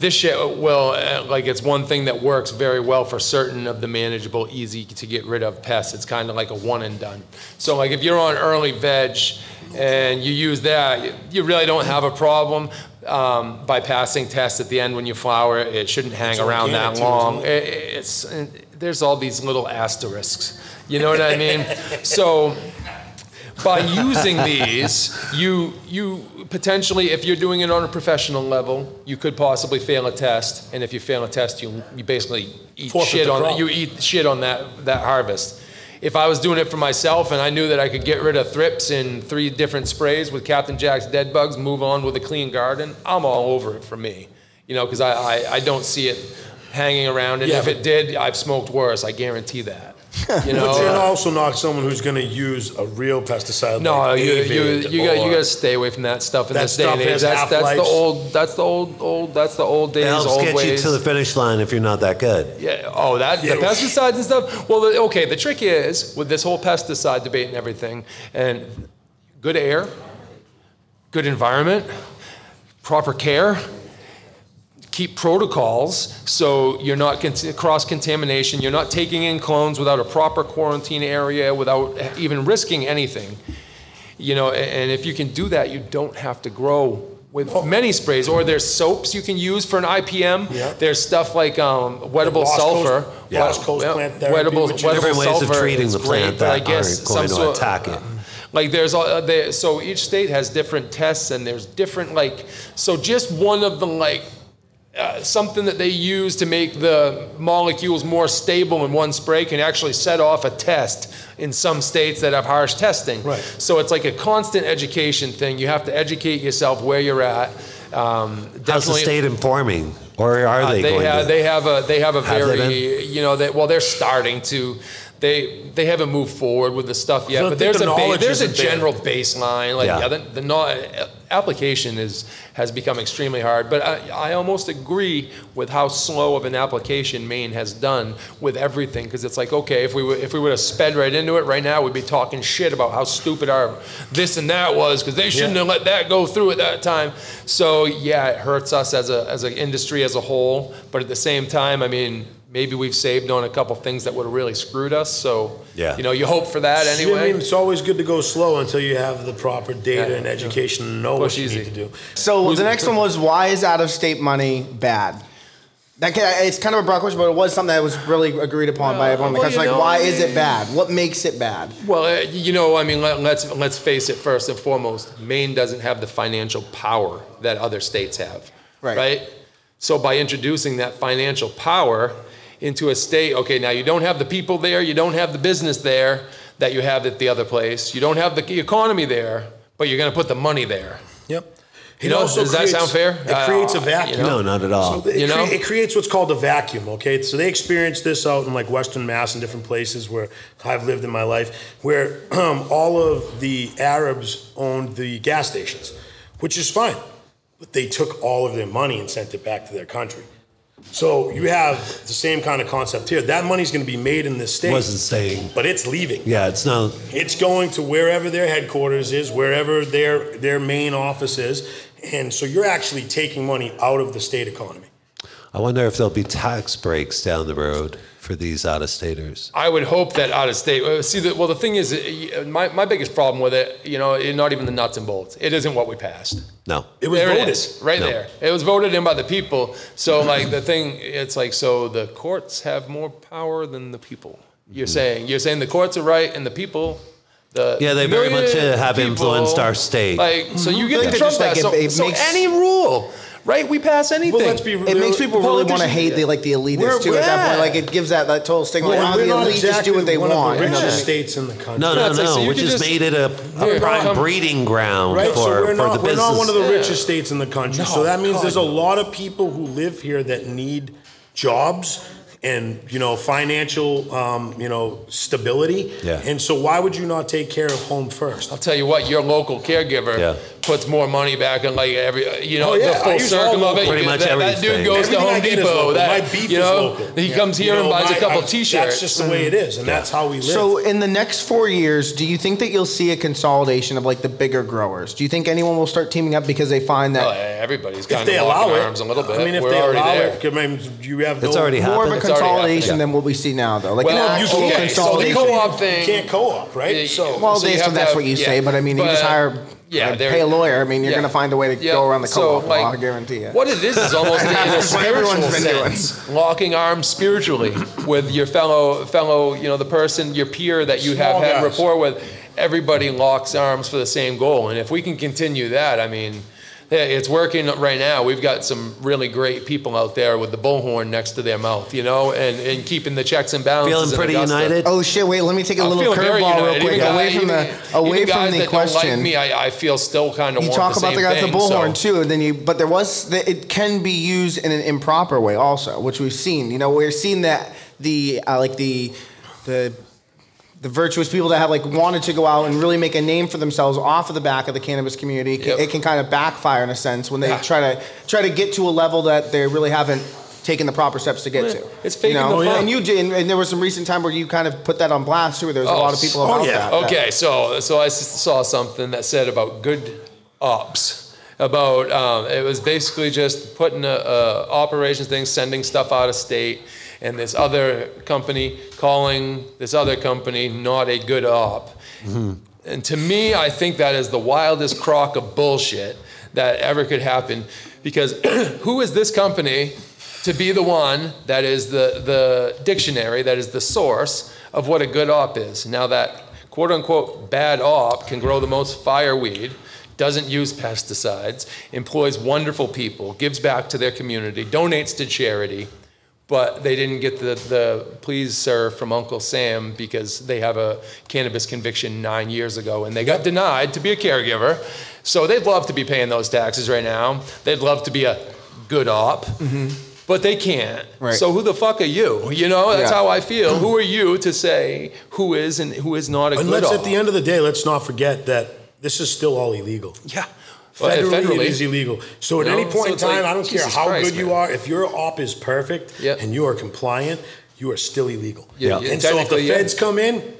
This shit will, like, it's one thing that works very well for certain of the manageable, easy to get rid of pests. It's kind of like a one and done. So, like, if you're on early veg and you use that, you really don't have a problem. um, bypassing tests at the end when you flower. It shouldn't hang it's around that long. It, it's it, there's all these little asterisks. You know what I mean? So by using these, you you potentially, if you're doing it on a professional level, you could possibly fail a test. And if you fail a test, you you basically eat Forfeit shit on you eat shit on that that harvest. If I was doing it for myself and I knew that I could get rid of thrips in three different sprays with Captain Jack's dead bugs, move on with a clean garden, I'm all over it for me. You know, because I, I, I don't see it hanging around. And yeah, if it did, I've smoked worse. I guarantee that. You know? But you're also not someone who's going to use a real pesticide. No, like you you you got you got to stay away from that stuff in that this stuff day and age. That's that's the old that's the old old that's the old days. That'll old get ways. you to the finish line if you're not that good. Yeah. Oh, that yeah. the pesticides and stuff. Well, the, okay. The trick is with this whole pesticide debate and everything, and good air, good environment, proper care. Keep protocols so you're not con- cross-contamination. You're not taking in clones without a proper quarantine area, without even risking anything. You know, and if you can do that, you don't have to grow with oh. many sprays. Or there's soaps you can use for an I P M. Yeah. There's stuff like um, wettable sulfur. Coast, yeah. West Coast plant therapy. Wettable, wettable different ways of treating the plant that aren't going some to sort, attack it. Like there's all, uh, there, so each state has different tests and there's different like, so just one of the like, Uh, something that they use to make the molecules more stable in one spray can actually set off a test in some states that have harsh testing. Right. So it's like a constant education thing. You have to educate yourself where you're at. Um, How's the state informing, or are they? Uh, they going have, to they have a they have a have very you know that well they're starting to. They they haven't moved forward with the stuff yet, so but there's the a ba- there's a general there. baseline. Like yeah. Yeah, the, the no- application is has become extremely hard. But I, I almost agree with how slow of an application Maine has done with everything, because it's like okay, if we were, if we would have sped right into it, right now we'd be talking shit about how stupid our this and that was because they shouldn't yeah. have let that go through at that time. So yeah, it hurts us as a as an industry as a whole. But at the same time, I mean. Maybe we've saved on a couple things that would have really screwed us. So, yeah. you know, you hope for that anyway. I mean, it's always good to go slow until you have the proper data yeah, and education yeah. and know Push what you easy. need to do. So Who's the next one was, why is out-of-state money bad? That can, It's kind of a broad question, but it was something that was really agreed upon well, by everyone. Because well, like, know, why I mean, is it bad? What makes it bad? Well, you know, I mean, let, let's let's face it first and foremost. Maine doesn't have the financial power that other states have, right? right? So by introducing that financial power into a state, okay, now you don't have the people there, you don't have the business there that you have at the other place, you don't have the economy there, but you're going to put the money there. Yep. You know, does creates, that sound fair? It uh, creates a vacuum. You know? No, not at all. So it, you know? cre- it creates what's called a vacuum, okay? So they experience this out in like Western Mass and different places where I've lived in my life, where um, all of the Arabs owned the gas stations, which is fine, but they took all of their money and sent it back to their country. So you have the same kind of concept here. That money's going to be made in this state. Wasn't staying. But it's leaving. Yeah, it's not. It's going to wherever their headquarters is, wherever their their main office is. And so you're actually taking money out of the state economy. I wonder if there'll be tax breaks down the road for these out-of-staters. I would hope that out-of-state... See, the, well, the thing is, my, my biggest problem with it, you know, not even the nuts and bolts. It isn't what we passed. No. It was there voted. It is, right no. there. It was voted in by the people. So, like, the thing, it's like, so the courts have more power than the people. You're mm-hmm. saying. You're saying the courts are right and the people... The yeah, they very much have people, influenced our state. Like, mm-hmm. so you get the Trump that. Like so, it so makes, any rule... Right, we pass anything. Well, let's be real. It makes people really want to hate the like the elitists we're, too. Yeah. At that point, like it gives that, that total stigma. Well, the elitists exactly do what they one want. Of the richest states in the country. No, no, no. no. So which has made it a, a prime breeding ground right? for, so we're not, for the we're business. We're not one of the richest states in the country, no, so that means God. there's a lot of people who live here that need jobs and you know financial um, you know stability. Yeah. And so why would you not take care of home first? I'll tell you what, your local caregiver. Yeah. Puts more money back in like every, you know, oh, yeah. the full circle of it. Pretty you, much that, everything. That dude goes everything to Home Depot. That, my beef you know, is local. He yeah. comes here you know, and buys my, a couple I, T-shirts. That's just the way it is, and yeah. that's how we live. So in the next four years, do you think that you'll see a consolidation of like the bigger growers? Do you think anyone will start teaming up because they find that well, everybody's kind of locking arms a little bit? I mean, if We're they allow there. it, I mean, you have no, it's already more happened. of a consolidation yeah. than what we see now, though. Like well, you can't co-op thing. You can't co-op, right? Well, that's what you say, but I mean, you just hire. Yeah, pay a lawyer. I mean, you're yeah. going to find a way to yep. go around the co-op so, like, law, I guarantee you. What it is is almost in a spiritual sense, locking arms spiritually with your fellow, fellow, you know, the person, your peer that you Small have had guys. rapport with. Everybody locks arms for the same goal. And if we can continue that, I mean, it's working right now. We've got some really great people out there with the bullhorn next to their mouth, you know, and, and keeping the checks and balances. Feeling pretty united. Oh, shit, wait, let me take a I'm little curveball real quick. Guys, away from the, away from the question. Like me, I, I feel still kind of You talk the about the guy with the bullhorn, so. too, and then you, but there was, it can be used in an improper way also, which we've seen. You know, we're seeing that the, uh, like the, the, the virtuous people that have like wanted to go out and really make a name for themselves off of the back of the cannabis community, yep. it can kind of backfire in a sense when they yeah. try to try to get to a level that they really haven't taken the proper steps to get yeah. to. It's faking you know? the fun. And you did, and there was some recent time where you kind of put that on blast too, where there was oh, a lot of people about oh, yeah. that. Okay, so so I saw something that said about good ops, about um, it was basically just putting a, a operations thing, sending stuff out of state. And this other company calling this other company not a good op. Mm-hmm. And to me, I think that is the wildest crock of bullshit that ever could happen. Because who is this company to be the one that is the, the dictionary, that is the source of what a good op is? Now that quote-unquote bad op can grow the most fireweed, doesn't use pesticides, employs wonderful people, gives back to their community, donates to charity, but they didn't get the, the please, sir, from Uncle Sam because they have a cannabis conviction nine years ago and they got denied to be a caregiver. So they'd love to be paying those taxes right now. They'd love to be a good op, mm-hmm. but they can't. Right. So who the fuck are you? You know, that's yeah. how I feel. Who are you to say who is and who is not a and good let's, op? At the end of the day, let's not forget that this is still all illegal. Yeah. Federally, well, federally, it is illegal. So at no, any point so in time, like, I don't Jesus care how Christ, good man. you are, if your op is perfect yep. and you are compliant, you are still illegal. Yeah, yeah. And so if the feds yeah. come in,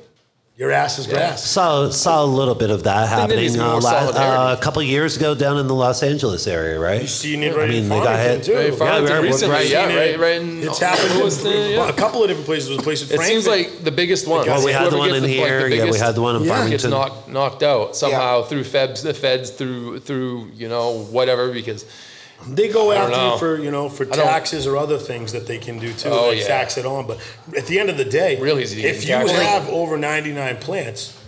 your ass is grass. Saw saw a little bit of that happening uh, last, uh, a couple of years ago down in the Los Angeles area, right? You seen it right I mean, in they got hit. Too. Right, yeah, right, recently, right, yeah, right, right. In it's happened in yeah. a couple of different places. It Frankfurt. seems like the biggest one. Well, we had the one in the, here. Like, the biggest, yeah, we had the one in yeah. Farmington. Gets knocked, knocked out somehow yeah. through feds, the feds, through through you know whatever because. They go after know. you for, you know, for taxes or other things that they can do too. Oh, they yeah. tax it on. But at the end of the day, really if you have over ninety-nine plants,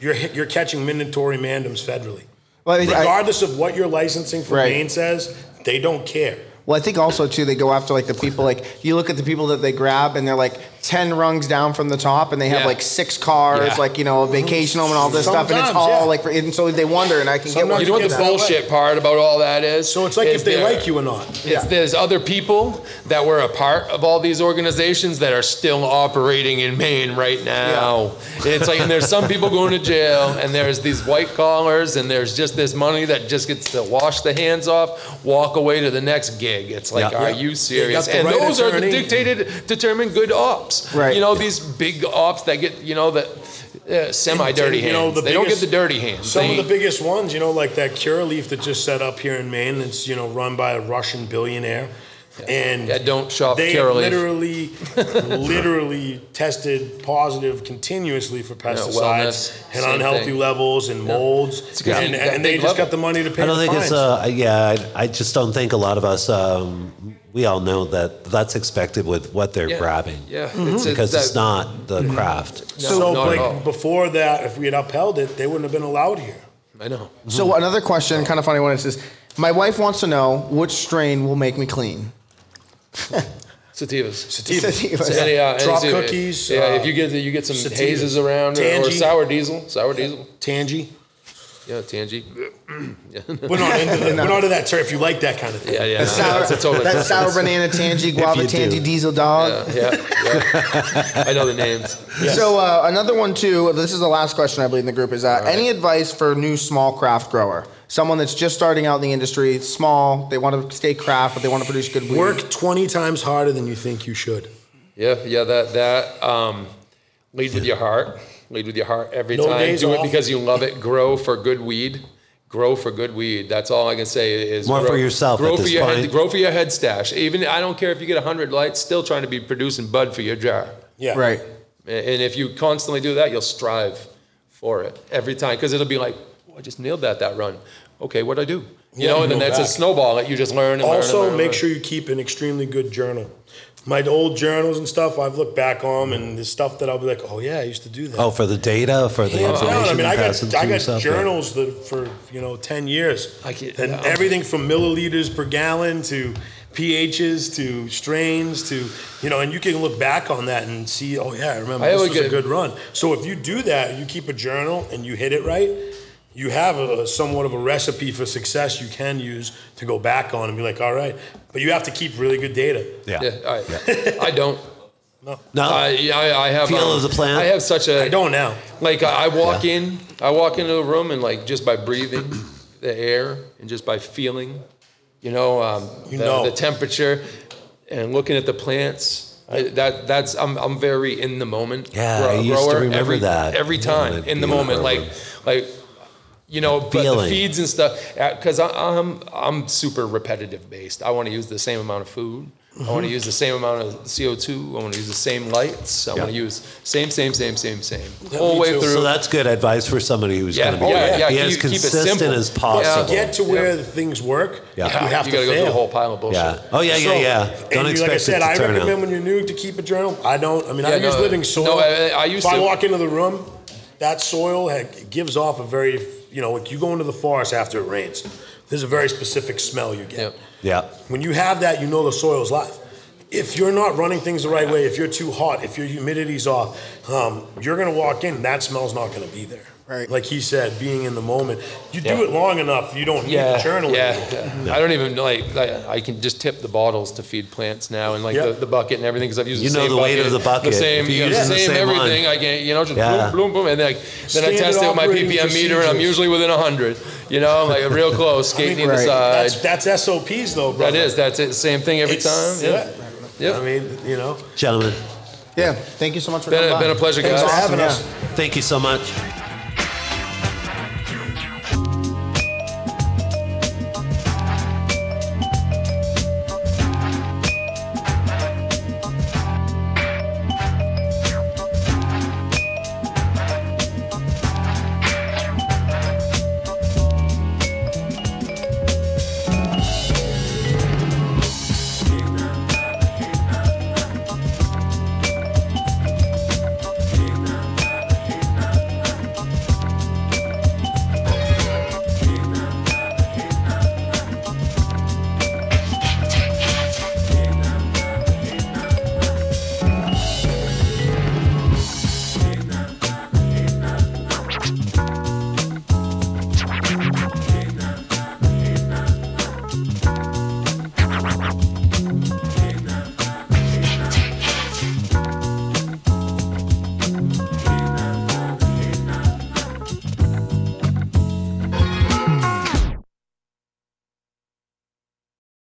you're you're catching mandatory mandems federally. Well, I mean, regardless I, of what your licensing for right. Maine says, they don't care. Well, I think also, too, they go after, like, the people, like, you look at the people that they grab, and they're, like, ten rungs down from the top, and they have, yeah. like, six cars, yeah. like, you know, a vacation home and all this Sometimes, stuff, and it's all, yeah. like, and so they wonder, and I can Sometimes get one. You know what the bullshit part about all that is? So it's like if they like you or not. Yeah. There's other people that were a part of all these organizations that are still operating in Maine right now. Yeah. It's like, and there's some people going to jail, and there's these white collars, and there's just this money that just gets to wash the hands off, walk away to the next gig. It's like, yeah. are you serious? And right those attorney. are the dictated, determined good ops. Right. You know, yeah. these big ops that get, you know, the uh, semi-dirty and, and, hands. You know, the they biggest, don't get the dirty hands. Some they, of the biggest ones, you know, like that Cure Leaf that just set up here in Maine. It's, you know, run by a Russian billionaire. Yeah. And yeah, don't shop they Cure Leaf. literally, literally tested positive continuously for pesticides yeah, wellness, and unhealthy thing. levels and yeah. molds, yeah. and, and they, they just got it. the money to pay. I don't the think fines. it's. Uh, yeah, I, I just don't think a lot of us. Um, we all know that that's expected with what they're yeah. grabbing. Yeah, mm-hmm. it's, it's because that, it's not the mm-hmm. craft. No, so, like before that, if we had upheld it, they wouldn't have been allowed here. I know. Mm-hmm. So another question, kind of funny one, is this: my wife wants to know which strain will make me clean. Sativas. Sativas. Sativas. Any, uh, Drop any, cookies. Yeah, uh, if you get the, you get some sativas. hazes around or, or sour diesel. Sour diesel. Tangy. Yeah, tangy. yeah. We're not into that. No. We're not into that term. If you like that kind of thing. Yeah, yeah. No, sour, that's totally that sour banana tangy, guava tangy, do. diesel dog. Yeah, yeah, yeah. I know the names. Yes. So uh, another one too. This is the last question I believe in the group. Is uh, right. any advice for new small craft grower? Someone that's just starting out in the industry, small, they want to stay craft, but they want to produce good weed. Work twenty times harder than you think you should. Yeah, yeah, that that um, lead with your heart. Lead with your heart every no time. Do off. it because you love it. Grow for good weed. Grow for good weed. That's all I can say is more grow, for yourself. Grow at for this your point. Head, grow for your head stash. Even I don't care if you get a hundred lights, still trying to be producing bud for your jar. Yeah, right. And if you constantly do that, you'll strive for it every time because it'll be like. I just nailed that that run. Okay, what'd I do? You yeah, know, and then that's back. a snowball that you just learn and also learn and learn make and learn. Sure you keep an extremely good journal. My old journals and stuff, I've looked back on, and there's stuff that I'll be like, oh, yeah, I used to do that. Oh, for the data, for the yeah. information. No, I mean, I got, I got journals that for, you know, ten years. I get, and no. everything from milliliters per gallon to pHs to strains to, you know, and you can look back on that and see, oh, yeah, I remember I this was get, a good run. So if you do that, you keep a journal and you hit it right, you have a, a somewhat of a recipe for success you can use to go back on and be like, all right. But you have to keep really good data. Yeah. yeah, I, yeah. I don't. No. No. I, I, I have. Feel um, as a plant. I have such a. I don't now. Like I, I walk yeah. in, I walk into a room and like just by breathing the air and just by feeling, you know, um, you the, know. the temperature and looking at the plants. I, that that's I'm I'm very in the moment. Yeah, grower, I used grower, to remember every, that every time yeah, in the moment, like like. You know, but the feeds and stuff, because I'm I'm super repetitive based. I want to use the same amount of food. Mm-hmm. I want to use the same amount of C O two. I want to use the same lights. I yeah. want to use same, same, same, same, same. Yeah, whole way too. through. So that's good advice for somebody who's yeah. going to be yeah, yeah. Be yeah. as keep, consistent keep as possible. To get to where yeah. things work, yeah. you have you to fail. You got to go through a whole pile of bullshit. Yeah. Oh, yeah, yeah, yeah. So, don't expect like I said, it to I turn out. I recommend when you're new to keep a journal. I don't. I mean, yeah, I use no, living soil. No, I, I used if to. I walk into the room, that soil it gives off a very... You know, like you go into the forest after it rains, there's a very specific smell you get. Yeah. yeah. When you have that, you know the soil's live. If you're not running things the right way, if you're too hot, if your humidity's off, um, you're going to walk in, that smell's not going to be there. Right. Like he said, being in the moment. You yeah. do it long enough, you don't need yeah. the journal yeah. anymore. Yeah. No. I don't even, like, like, I can just tip the bottles to feed plants now and, like, yep. the, the bucket and everything because I've used you the same You know the weight bucket, of the bucket. The same, you know, the same, same everything. Line. I can, you know, just yeah. boom, boom, boom. And then, like, then I test it with my P P M procedures. Meter and I'm usually within one hundred. You know, I'm, like, real close, skating I mean, right. the side. That's, that's S O Ps, though, bro. That is. That's it. Same thing every it's, time. Yeah. yeah. I mean, you know. Gentlemen. Yeah. Thank you so much for coming by. It's been a pleasure, guys. Thanks for having us. Thank you so much.